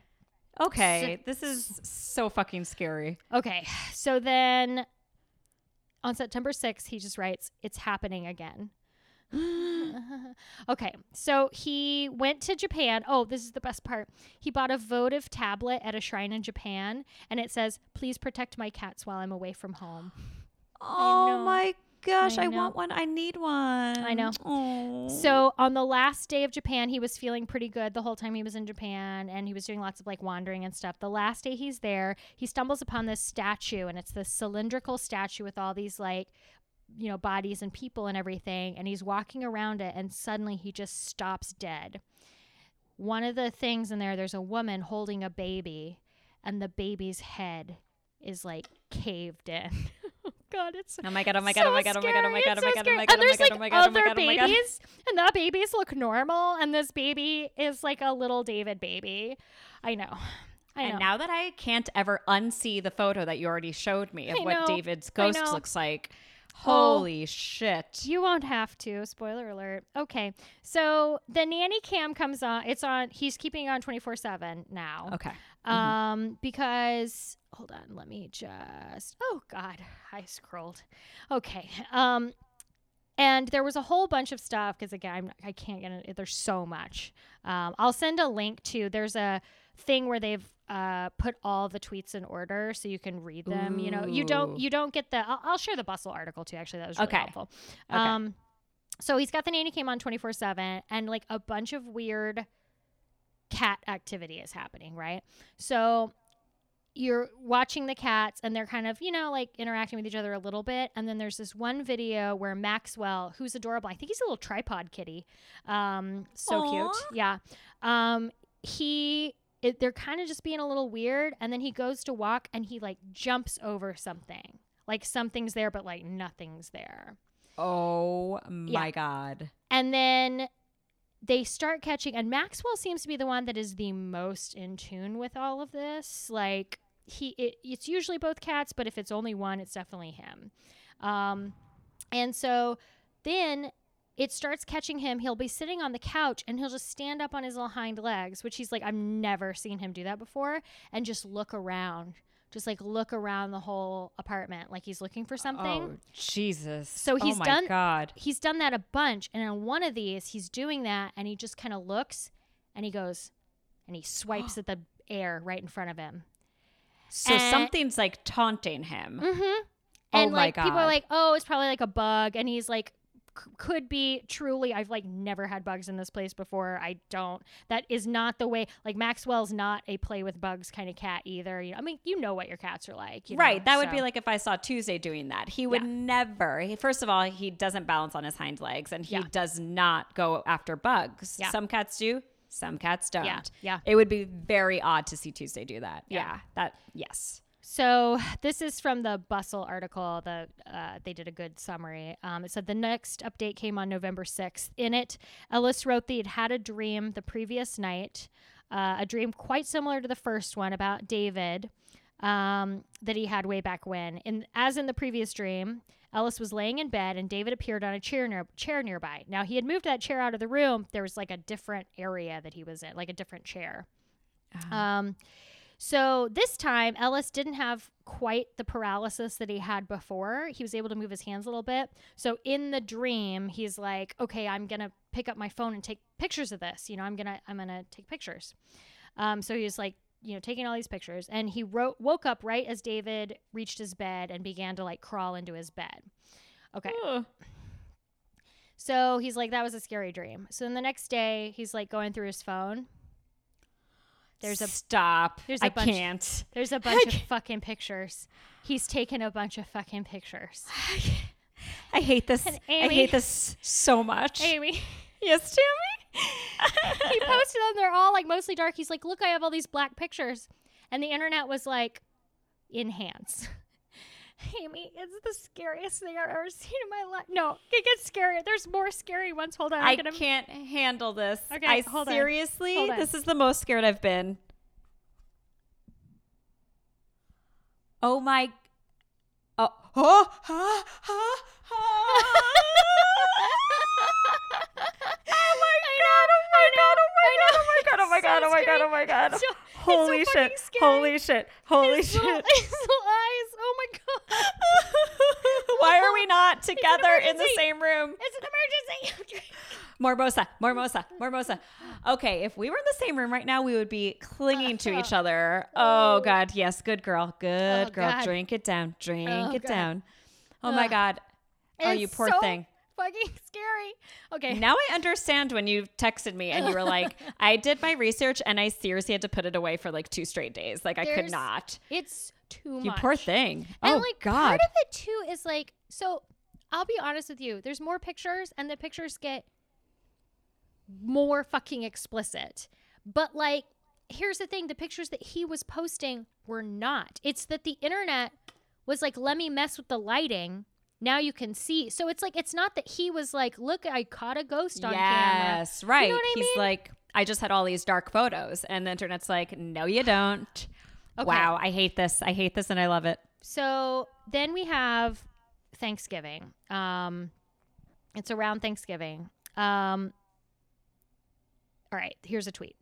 Okay. So, this is so fucking scary. Okay. So then... on September 6th, he just writes, it's happening again. Okay. So he went to Japan. Oh, this is the best part. He bought a votive tablet at a shrine in Japan. And it says, please protect my cats while I'm away from home. Oh, my gosh. I want one. I need one. I know. Aww. So on the last day of Japan, he was feeling pretty good the whole time he was in Japan. And he was doing lots of like wandering and stuff. The last day he's there, he stumbles upon this statue. And it's this cylindrical statue with all these like, you know, bodies and people and everything. And he's walking around it. And suddenly he just stops dead. One of the things in there, there's a woman holding a baby. And the baby's head is like caved in. God, it's oh my god, and there's like other babies, and the babies look normal, and this baby is like a little David baby. I know. And now that I can't ever unsee the photo that you already showed me of what David's ghost looks like. Holy shit. You won't have to. Spoiler alert. Okay. So the nanny cam comes on. It's on. He's keeping it on 24/7 now. Okay. Because hold on. Let me just. Oh, God. I scrolled. Okay. And there was a whole bunch of stuff because, again, I can't get it. There's so much. I'll send a link to. There's a thing where they've put all the tweets in order so you can read them. Ooh. You know, you don't get the. I'll share the Bustle article too. Actually, that was really helpful. Okay. So he's got the nanny cam on 24/7, and like a bunch of weird cat activity is happening, right? So you're watching the cats, and they're kind of, you know, like interacting with each other a little bit. And then there's this one video where Maxwell, who's adorable, I think he's a little tripod kitty, so Aww. Cute, yeah. They're kind of just being a little weird, and then he goes to walk, and he like jumps over something, like something's there, but like nothing's there. Oh my God! And then they start catching, and Maxwell seems to be the one that is the most in tune with all of this. Like it's usually both cats, but if it's only one, it's definitely him. And so then it starts catching him. He'll be sitting on the couch, and he'll just stand up on his little hind legs, which he's like, I've never seen him do that before, and just look around. Just like look around the whole apartment like he's looking for something. Oh, Jesus. So he's he's done that a bunch. And on one of these, he's doing that, and he just kind of looks, and he goes, and he swipes at the air right in front of him. So something's like taunting him. Mm-hmm. And like people are like, oh, it's probably like a bug. And he's like, could be, truly, I've like never had bugs in this place before. That is not the way. Like Maxwell's not a play with bugs kind of cat either. You know, I mean, you know what your cats are like, right? That would be like if I saw Tuesday doing that. He would never. First of all, he doesn't balance on his hind legs, and he does not go after bugs. Yeah. Some cats do, some cats don't. Yeah, it would be very odd to see Tuesday do that. Yeah, that yes. So this is from the Bustle article that they did a good summary. It said the next update came on November 6th. In it, Ellis wrote that he'd had a dream the previous night, a dream quite similar to the first one about David that he had way back when. And as in the previous dream, Ellis was laying in bed and David appeared on a chair nearby. Now, he had moved that chair out of the room. There was like a different area that he was in, like a different chair. Uh-huh. So this time, Ellis didn't have quite the paralysis that he had before. He was able to move his hands a little bit. So in the dream, he's like, okay, I'm going to pick up my phone and take pictures of this. You know, I'm going to take pictures. So he was like, you know, taking all these pictures. And he woke up right as David reached his bed and began to like crawl into his bed. Okay. Ugh. So he's like, that was a scary dream. So then the next day, he's like going through his phone. There's a bunch of fucking pictures. He's taken a bunch of fucking pictures. I hate this. I hate this so much. Amy. Yes, Tammy? He posted them. They're all like mostly dark. He's like, look, I have all these black pictures. And the internet was like, enhance. Amy, it's the scariest thing I've ever seen in my life. No, it gets scarier. There's more scary ones. Hold on. I can't handle this. Okay, hold on. This is the most scared I've been. Oh, my. Oh my god. Holy shit. Holy shit. His eyes. Oh my god. Why are we not together in the same room? It's an emergency. Mormosa. Okay, if we were in the same room right now, we would be clinging to each other. Oh god, yes, good girl. God. Drink it down. Oh my god. Oh, you poor thing. Fucking scary. Okay. Now I understand when you texted me and you were like, I did my research and I seriously had to put it away for like 2 straight days. Like I could not. It's too much. You poor thing. And oh, like, god. Part of it too is like, so I'll be honest with you. There's more pictures and the pictures get more fucking explicit. But like, here's the thing. The pictures that he was posting were not. It's that the internet was like, let me mess with the lighting. Now you can see. So it's like, it's not that he was like, look, I caught a ghost on camera. Yes, right. You know what I mean? He's like, I just had all these dark photos. And the internet's like, no, you don't. Okay. Wow, I hate this and I love it. So then we have Thanksgiving. It's around Thanksgiving. All right, here's a tweet.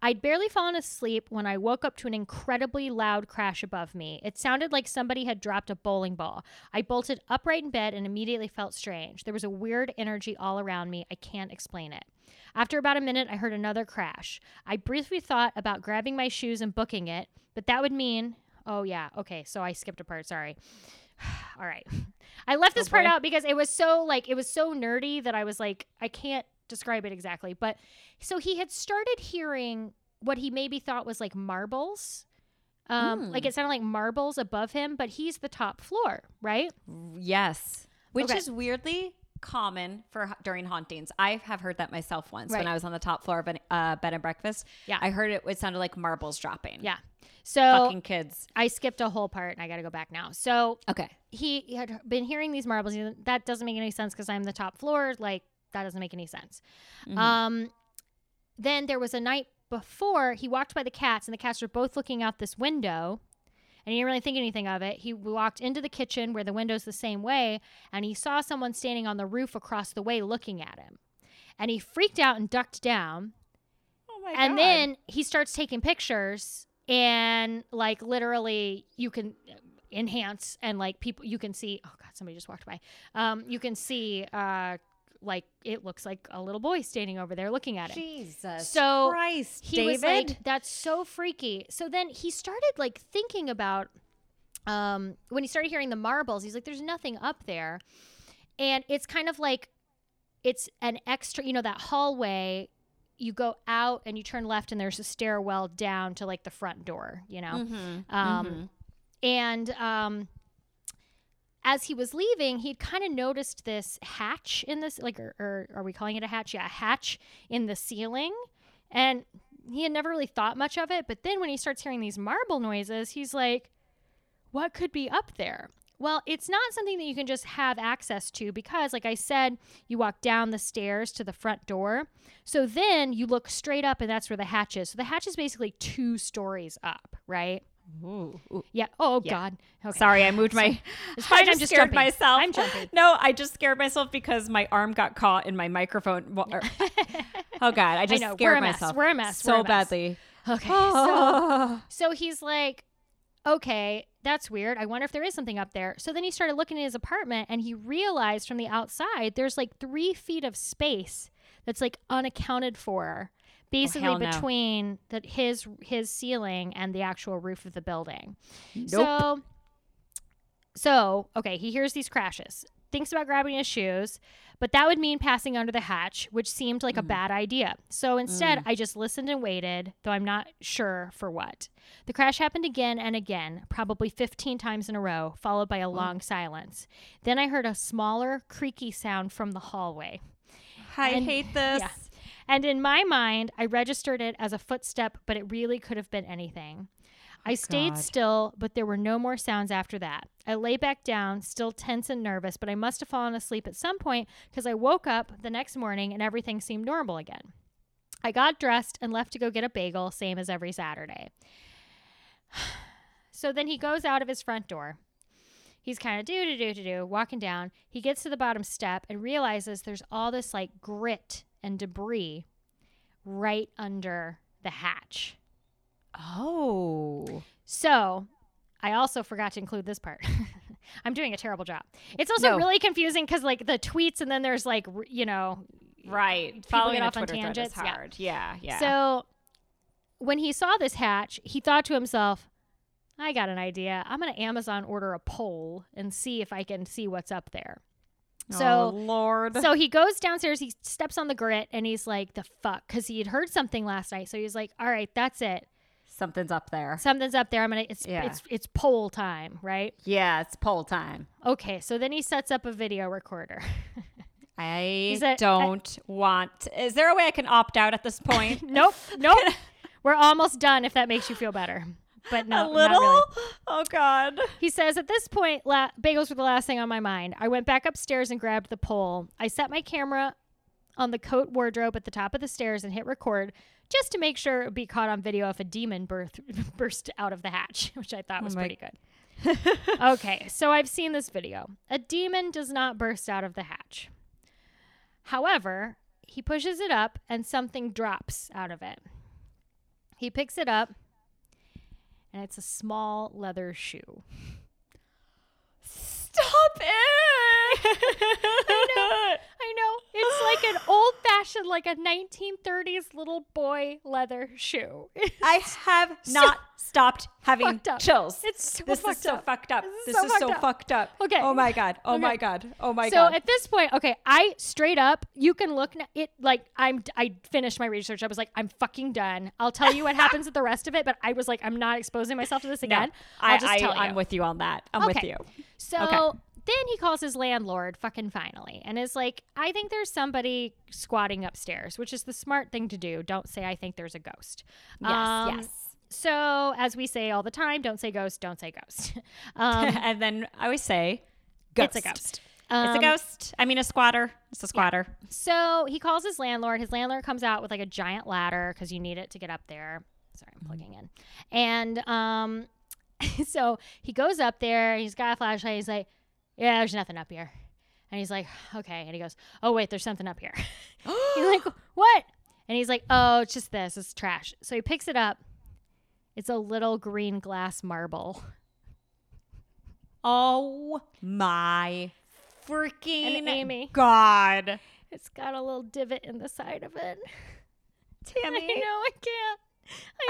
I'd barely fallen asleep when I woke up to an incredibly loud crash above me. It sounded like somebody had dropped a bowling ball. I bolted upright in bed and immediately felt strange. There was a weird energy all around me. I can't explain it. After about a minute, I heard another crash. I briefly thought about grabbing my shoes and booking it, but that would mean... Oh, yeah. Okay, so I skipped a part. Sorry. All right. I left this part out because it was so nerdy that I was like, I can't describe it exactly. But so he had started hearing what he maybe thought was like marbles. Like it sounded like marbles above him, but he's the top floor, right? Yes. Which is weirdly common for during hauntings. I have heard that myself once when I was on the top floor of a bed and breakfast. Yeah. I heard it sounded like marbles dropping. Yeah. So fucking kids. I skipped a whole part and I got to go back now. So okay. He had been hearing these marbles. That doesn't make any sense because I'm the top floor. Like, that doesn't make any sense. Mm-hmm. Then there was a night before he walked by the cats and the cats were both looking out this window and he didn't really think anything of it. He walked into the kitchen where the window's the same way and he saw someone standing on the roof across the way looking at him. And he freaked out and ducked down. Oh my god. And then he starts taking pictures and like literally you can enhance and like people, you can see, oh god, somebody just walked by. You can see, like it looks like a little boy standing over there looking at it. Jesus so Christ, he David. Was like, that's so freaky. So then he started like thinking about when he started hearing the marbles, he's like, there's nothing up there. And it's kind of like it's an extra, you know, that hallway, you go out and you turn left and there's a stairwell down to like the front door, you know? Mm-hmm. And as he was leaving, he'd kind of noticed this hatch in this, like, or are we calling it a hatch? Yeah, a hatch in the ceiling. And he had never really thought much of it. But then when he starts hearing these marble noises, he's like, what could be up there? Well, it's not something that you can just have access to because, like I said, you walk down the stairs to the front door. So then you look straight up and that's where the hatch is. So the hatch is basically 2 stories up, right? Ooh, ooh. Yeah. Oh, yeah. God. Okay. Sorry, I moved my... It's fine, I'm just scared myself. I'm jumping. No, I just scared myself because my arm got caught in my microphone. Oh, God. I just scared myself. We're a mess. So badly. Okay. Oh. So he's like, okay, that's weird. I wonder if there is something up there. So then he started looking in his apartment and he realized from the outside there's like 3 feet of space that's like unaccounted for. Basically between his ceiling and the actual roof of the building. Nope. So, okay, he hears these crashes, thinks about grabbing his shoes, but that would mean passing under the hatch, which seemed like a bad idea. So instead, I just listened and waited, though I'm not sure for what. The crash happened again and again, probably 15 times in a row, followed by a long silence. Then I heard a smaller, creaky sound from the hallway. I hate this. Yeah. And in my mind, I registered it as a footstep, but it really could have been anything. I stayed still, but there were no more sounds after that. I lay back down, still tense and nervous, but I must have fallen asleep at some point because I woke up the next morning and everything seemed normal again. I got dressed and left to go get a bagel, same as every Saturday. So then he goes out of his front door. He's kind of walking down. He gets to the bottom step and realizes there's all this like grit and debris right under the hatch. Oh. So I also forgot to include this part. I'm doing a terrible job. It's also really confusing because like the tweets and then there's like, you know. Right. Following off on tangents. Thread is hard. Yeah. So when he saw this hatch, he thought to himself, I got an idea. I'm going to Amazon order a pole and see if I can see what's up there. So, oh, Lord. So he goes downstairs, he steps on the grit, and he's like, the fuck? Because he had heard something last night. So he's like, all right, that's it. Something's up there. I'm going to, it's poll time, right? Yeah, it's poll time. Okay. So then he sets up a video recorder. Is there a way I can opt out at this point? Nope. We're almost done if that makes you feel better. But no, a little? Not really. Oh, God. He says, at this point, bagels were the last thing on my mind. I went back upstairs and grabbed the pole. I set my camera on the coat wardrobe at the top of the stairs and hit record just to make sure it would be caught on video if a demon burst out of the hatch, which I thought was pretty good. Okay, so I've seen this video. A demon does not burst out of the hatch. However, he pushes it up and something drops out of it. He picks it up. And it's a small leather shoe. Stop it! I know. It's like an old-fashioned, like a 1930s little boy leather shoe. I have not stopped having chills. This is so fucked up. Okay. Oh my god. So at this point, okay, I straight up, you can look it like I finished my research. I was like, I'm fucking done. I'll tell you what happens with the rest of it, but I was like, I'm not exposing myself to this again. No, I'll just tell you. I'm with you on that. I'm with you. So then he calls his landlord fucking finally and is like, I think there's somebody squatting upstairs, which is the smart thing to do. Don't say I think there's a ghost. Yes. So, as we say all the time, don't say ghost, don't say ghost. And then I always say, ghost. It's a ghost. I mean, a squatter. It's a squatter. Yeah. So, he calls his landlord. His landlord comes out with like a giant ladder because you need it to get up there. Sorry, I'm plugging in. And so, he goes up there. He's got a flashlight. He's like, yeah, there's nothing up here. And he's like, okay. And he goes, oh, wait, there's something up here. He's like, what? And he's like, oh, it's just this. It's trash. So, he picks it up. It's a little green glass marble. Oh my freaking God. It's got a little divot in the side of it. Tammy. I know, I can't.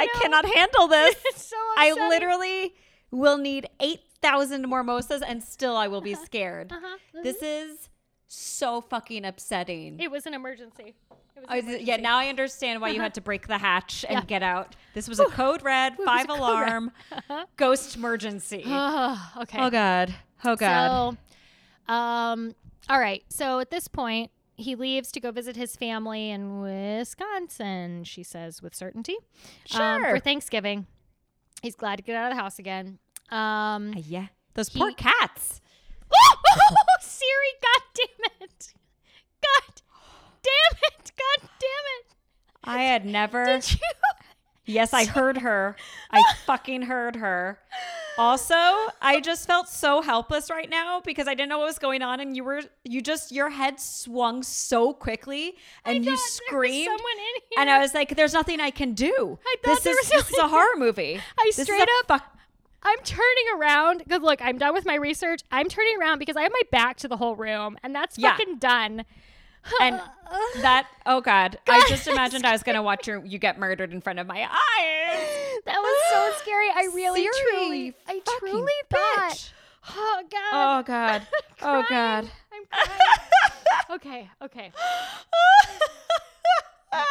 I cannot handle this. It's so upsetting. I literally will need 8,000 more mimosas and still I will be scared. Mm-hmm. This is so fucking upsetting. It was an emergency. Yeah, now I understand why you had to break the hatch and get out. This was a code red, 5-alarm, ghost emergency. Oh, okay. Oh, God. So, all right. So at this point, he leaves to go visit his family in Wisconsin, she says with certainty. Sure. For Thanksgiving. He's glad to get out of the house again. Yeah. Those poor cats. Siri, God damn it. God damn it. God damn it. I had never. Did you? Yes, I heard her. I fucking heard her. Also, I just felt so helpless right now because I didn't know what was going on, and your head swung so quickly and you screamed. And I was like, there's nothing I can do. This is a horror movie. I'm turning around because look, I'm done with my research. I'm turning around because I have my back to the whole room, and that's fucking done. And that, oh God, I just imagined I was going to watch you get murdered in front of my eyes. That was so scary. I really, truly thought. Bitch. Oh God. Oh God. Oh God. I'm crying. Okay.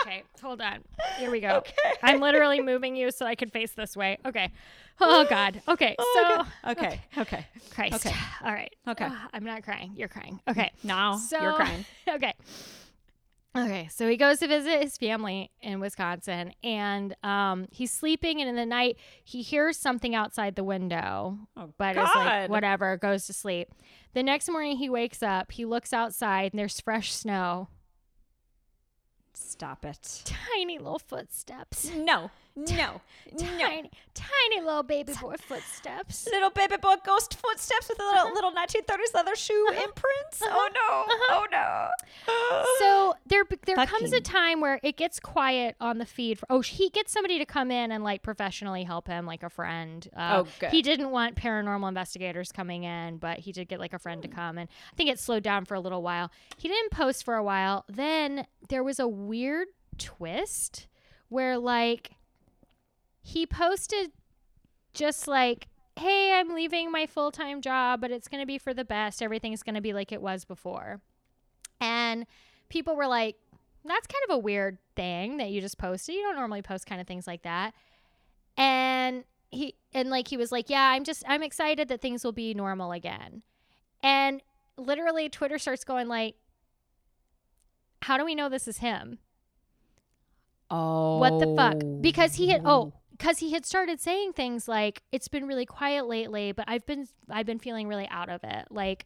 Okay, hold on. Here we go. Okay. I'm literally moving you so I can face this way. Okay. Oh God. Okay. Okay. Christ. Okay. All right. Okay. I'm not crying. You're crying. Okay. No. So, you're crying. Okay. Okay. So he goes to visit his family in Wisconsin, and he's sleeping, and in the night he hears something outside the window, it's like whatever. Goes to sleep. The next morning he wakes up. He looks outside, and there's fresh snow. Stop it. Tiny little footsteps. Tiny little baby boy footsteps. Little baby boy ghost footsteps with little 1930s leather shoe imprints. Oh no. So there comes a time where it gets quiet on the feed. He gets somebody to come in and like professionally help him, like a friend. Good. He didn't want paranormal investigators coming in, but he did get like a friend to come, and I think it slowed down for a little while. He didn't post for a while. Then there was a weird twist where like he posted just like, hey, I'm leaving my full-time job, but it's going to be for the best. Everything's going to be like it was before. And people were like, that's kind of a weird thing that you just posted. You don't normally post kind of things like that. And he was like, yeah, I'm excited that things will be normal again. And literally Twitter starts going like, how do we know this is him? Oh. What the fuck? Because he had started saying things like, it's been really quiet lately, but I've been feeling really out of it. Like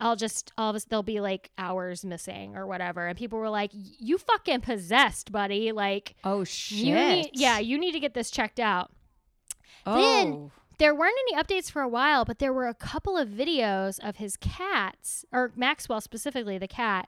there'll be like hours missing or whatever. And people were like, you fucking possessed, buddy. Like, oh shit. You need to get this checked out. Oh. Then there weren't any updates for a while, but there were a couple of videos of his cats, or Maxwell specifically, the cat,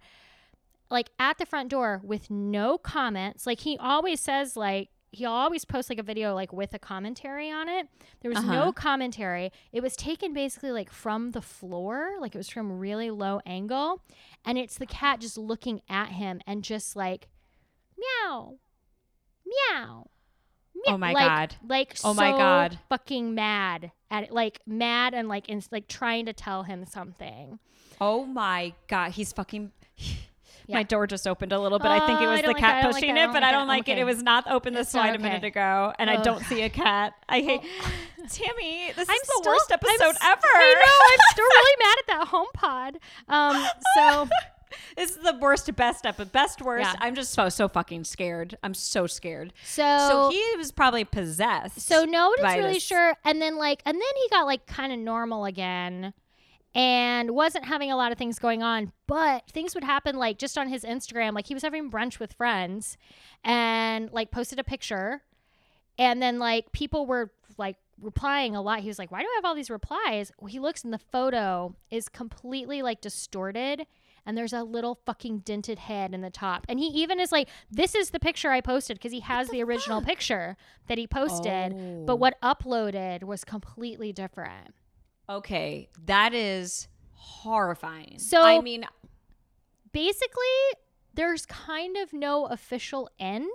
like at the front door with no comments. Like he always says, like, he'll always post like a video like with a commentary on it. There was no commentary. It was taken basically like from the floor, like it was from really low angle, and it's the cat just looking at him and just like meow, meow, meow. Oh my God! Like oh my God! Fucking mad at it, like mad and like like trying to tell him something. Oh my God! He's fucking. Yeah. My door just opened a little bit. I think it was the cat pushing it, but I don't like it. It was not open this wide a minute ago, and I don't see a cat. I hate Tammy. This is the worst episode ever. I know. I'm still really mad at that HomePod. So this is the best worst. Yeah. I'm just so fucking scared. I'm so scared. So he was probably possessed. So nobody's really sure. And then he got like kind of normal again. And wasn't having a lot of things going on, but things would happen like just on his Instagram. Like he was having brunch with friends and like posted a picture, and then like people were like replying a lot. He was like, why do I have all these replies? He looks and the photo is completely like distorted, and there's a little fucking dented head in the top. And he even is like, this is the picture I posted, because he has the original picture that he posted, but what uploaded was completely different. Okay, that is horrifying. So, I mean, basically, there's kind of no official end,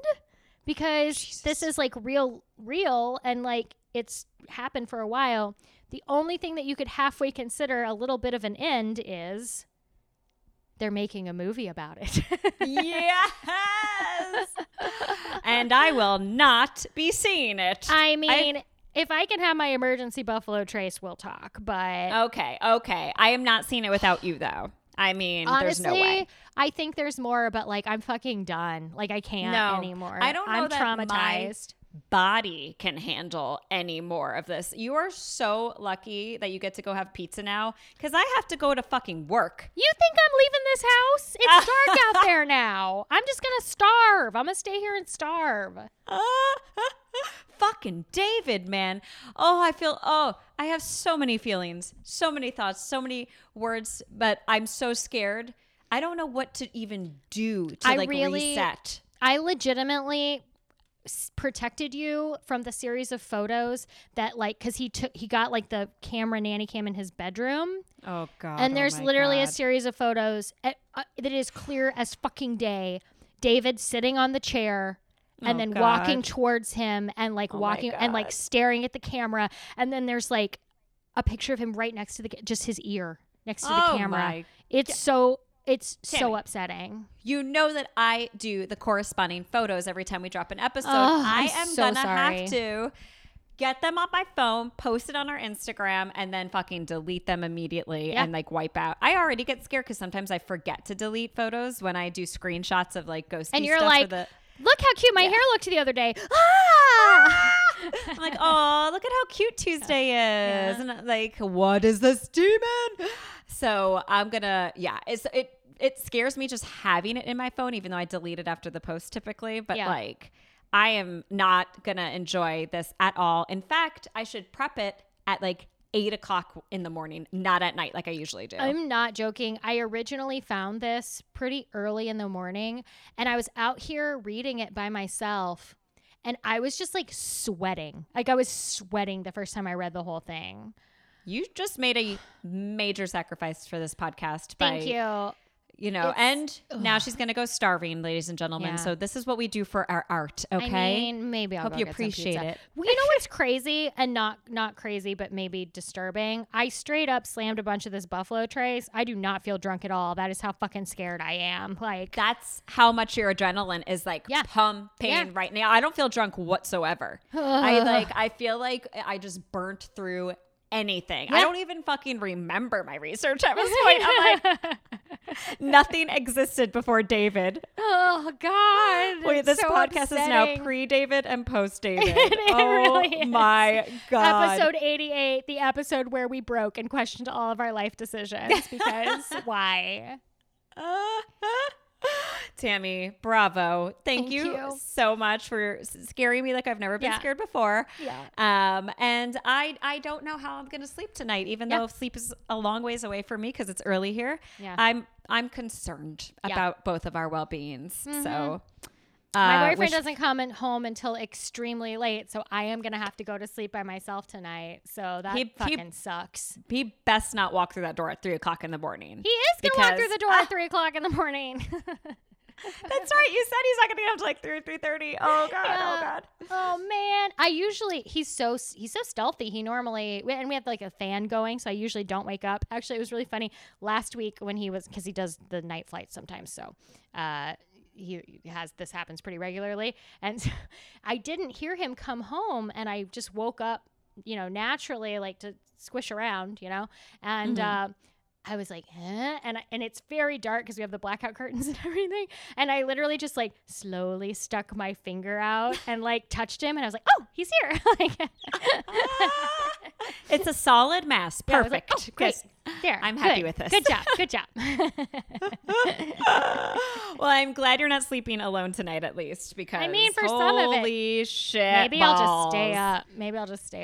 because this is like real, and like it's happened for a while. The only thing that you could halfway consider a little bit of an end is they're making a movie about it. Yes! And I will not be seeing it. I mean... If I can have my emergency Buffalo Trace, we'll talk, but... Okay. I am not seeing it without you, though. I mean, honestly, there's no way. I think there's more, but, like, I'm fucking done. Like, I can't anymore. I don't know I'm traumatized. body can handle any more of this. You are so lucky that you get to go have pizza now, because I have to go to fucking work. You think I'm leaving this house? It's dark out there now. I'm just going to starve. I'm going to stay here and starve. Fucking David, man. I have so many feelings, so many thoughts, so many words, but I'm so scared. I don't know what to even do to reset. I legitimately protected you from the series of photos that because he got the camera nanny cam in his bedroom. Oh God. And there's a series of photos that is clear as fucking day. David sitting on the chair and then walking towards him and walking and staring at the camera. And then there's a picture of him right next to just his ear next to the camera. It's Tammy, so upsetting. You know that I do the corresponding photos every time we drop an episode. Have to get them on my phone, post it on our Instagram, and then fucking delete them immediately and wipe out. I already get scared because sometimes I forget to delete photos when I do screenshots of ghosty stuff. And you're look how cute my hair looked the other day. Ah! I'm look at how cute Tuesday is. And what is this demon? So I'm going to, it scares me just having it in my phone, even though I delete it after the post typically. But I am not going to enjoy this at all. In fact, I should prep it at 8:00 in the morning, not at night like I usually do. I'm not joking. I originally found this pretty early in the morning, and I was out here reading it by myself. And I was just sweating. I was sweating the first time I read the whole thing. You just made a major sacrifice for this podcast. Thank you. You know, now she's going to go starving, ladies and gentlemen. Yeah. So this is what we do for our art, okay? I mean, maybe I'll hope you appreciate it. Well, you know what's crazy, and not crazy, but maybe disturbing? I straight up slammed a bunch of this Buffalo Trace. I do not feel drunk at all. That is how fucking scared I am. That's how much your adrenaline is pumping right now. I don't feel drunk whatsoever. I feel like I just burnt through anything. I don't even fucking remember my research at this point. I'm nothing existed before David. Oh God. Wait, this podcast is now pre-David and post-David. It really is. My God. Episode 88, the episode where we broke and questioned all of our life decisions because why? Tammy, bravo. Thank you so much for scaring me like I've never been scared before. Yeah. And I don't know how I'm going to sleep tonight, even though sleep is a long ways away for me because it's early here. Yeah. I'm concerned about both of our well-beings. Mm-hmm. So my boyfriend doesn't come home until extremely late, so I am going to have to go to sleep by myself tonight. So that fucking sucks. He best not walk through that door at 3:00 in the morning. He is going to walk through the door at 3:00 in the morning. That's right. You said he's not going to be up to 3:30. Oh God. Oh God. Oh man. He's so stealthy. He normally, and we have a fan going, so I usually don't wake up. Actually, it was really funny last week when because he does the night flight sometimes. So, this happens pretty regularly. And so I didn't hear him come home, and I just woke up, naturally, to squish around, and, I was huh? And it's very dark because we have the blackout curtains and everything. And I literally just slowly stuck my finger out and touched him. And I was oh, he's here. It's a solid mass. Perfect. Oh, great. There. I'm happy with this. Good job. Good job. Well, I'm glad you're not sleeping alone tonight, at least, because for holy some of it, shit. Maybe balls. I'll just stay up.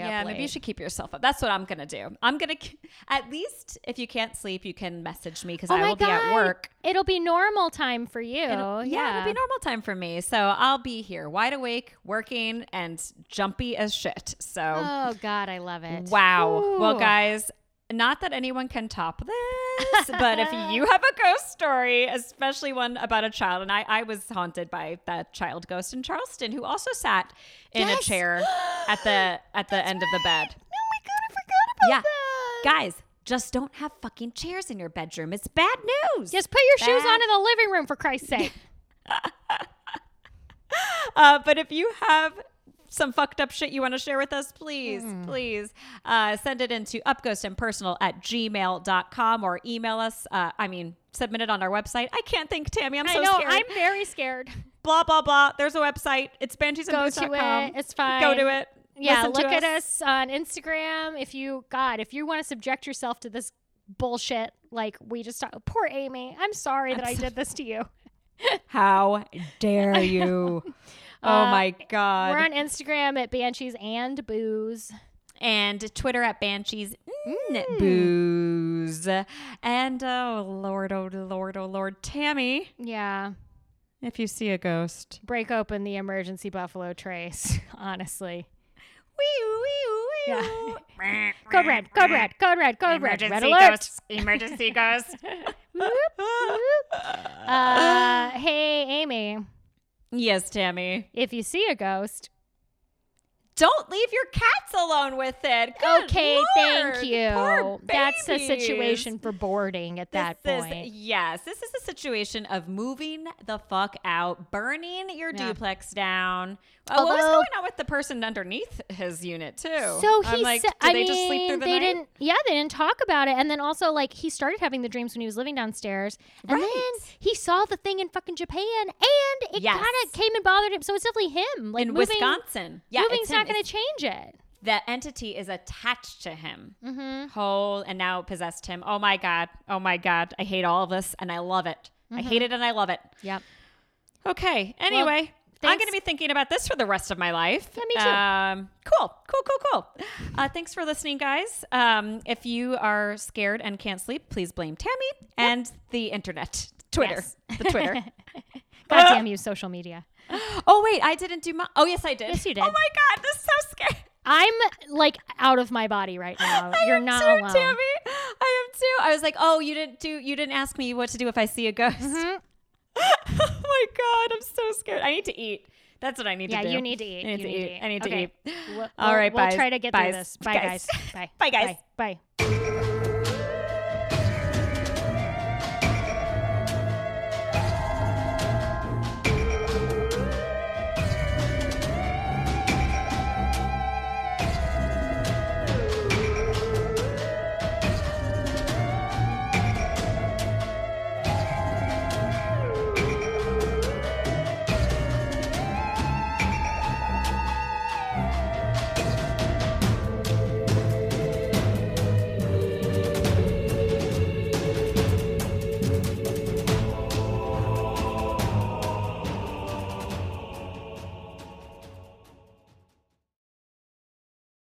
Yeah, late. Maybe you should keep yourself up. That's what I'm gonna do. I'm gonna at least if you can't sleep, you can message me because I will be at work. It'll be normal time for you. It'll be normal time for me. So I'll be here, wide awake, working, and jumpy as shit. So oh God, I love it. Wow. Ooh. Well, guys. Not that anyone can top this, but if you have a ghost story, especially one about a child, and I was haunted by that child ghost in Charleston who also sat in a chair at the end of the bed. Oh my God, I forgot about that. Guys, just don't have fucking chairs in your bedroom. It's bad news. Just put your shoes on in the living room, for Christ's sake. But if you have some fucked up shit you want to share with us, please, please send it into upghostandpersonal@gmail.com or email us. Submit it on our website. I can't think, Tammy. I know, scared. I'm very scared. Blah, blah, blah. There's a website. It's bansheesandbooze.com. Go to it. It's fine. Go to it. Yeah, look at us on Instagram. If you want to subject yourself to this bullshit, like we just talked. Poor Amy. I'm sorry that I did this to you. How dare you? Oh my God. We're on Instagram at Banshees and Booze. And Twitter at Banshees Booze. And oh Lord, Tammy. Yeah. If you see a ghost, break open the emergency Buffalo Trace, honestly. Wee-oo, wee-oo, wee-oo. Yeah. Code red. Emergency red ghosts. Emergency ghosts. Hey, Amy. Yes, Tammy. If you see a ghost, don't leave your cats alone with it. Good okay, Lord. Thank you. Poor babies. That's a situation for boarding at that point. This is a situation of moving the fuck out, burning your duplex down. What was going on with the person underneath his unit too? So he just sleep through the night? They didn't talk about it. And then also he started having the dreams when he was living downstairs. And then he saw the thing in fucking Japan and it kind of came and bothered him. So it's definitely him. Wisconsin. Yeah. Moving's not going to change it. The entity is attached to him. Mm-hmm. Whole and now possessed him. Oh my God. I hate all of this and I love it. Mm-hmm. I hate it and I love it. Yep. Okay. Anyway. Thanks. I'm going to be thinking about this for the rest of my life. Yeah, me too. Cool. Thanks for listening, guys. If you are scared and can't sleep, please blame Tammy and the internet. Twitter. Yes. The Twitter. God damn you, social media. Oh, wait. I didn't do my... Oh, yes, I did. Yes, you did. Oh, my God. This is so scary. I'm out of my body right now. You're not alone. Tammy. I am too. I was like, oh, you didn't ask me what to do if I see a ghost. Mm-hmm. Oh my God, I'm so scared. I need to eat. That's what I need to do. Yeah, you need to eat. I need to eat. All right, bye. We'll try to get through this. Bye, guys. Bye. Bye, guys. Bye.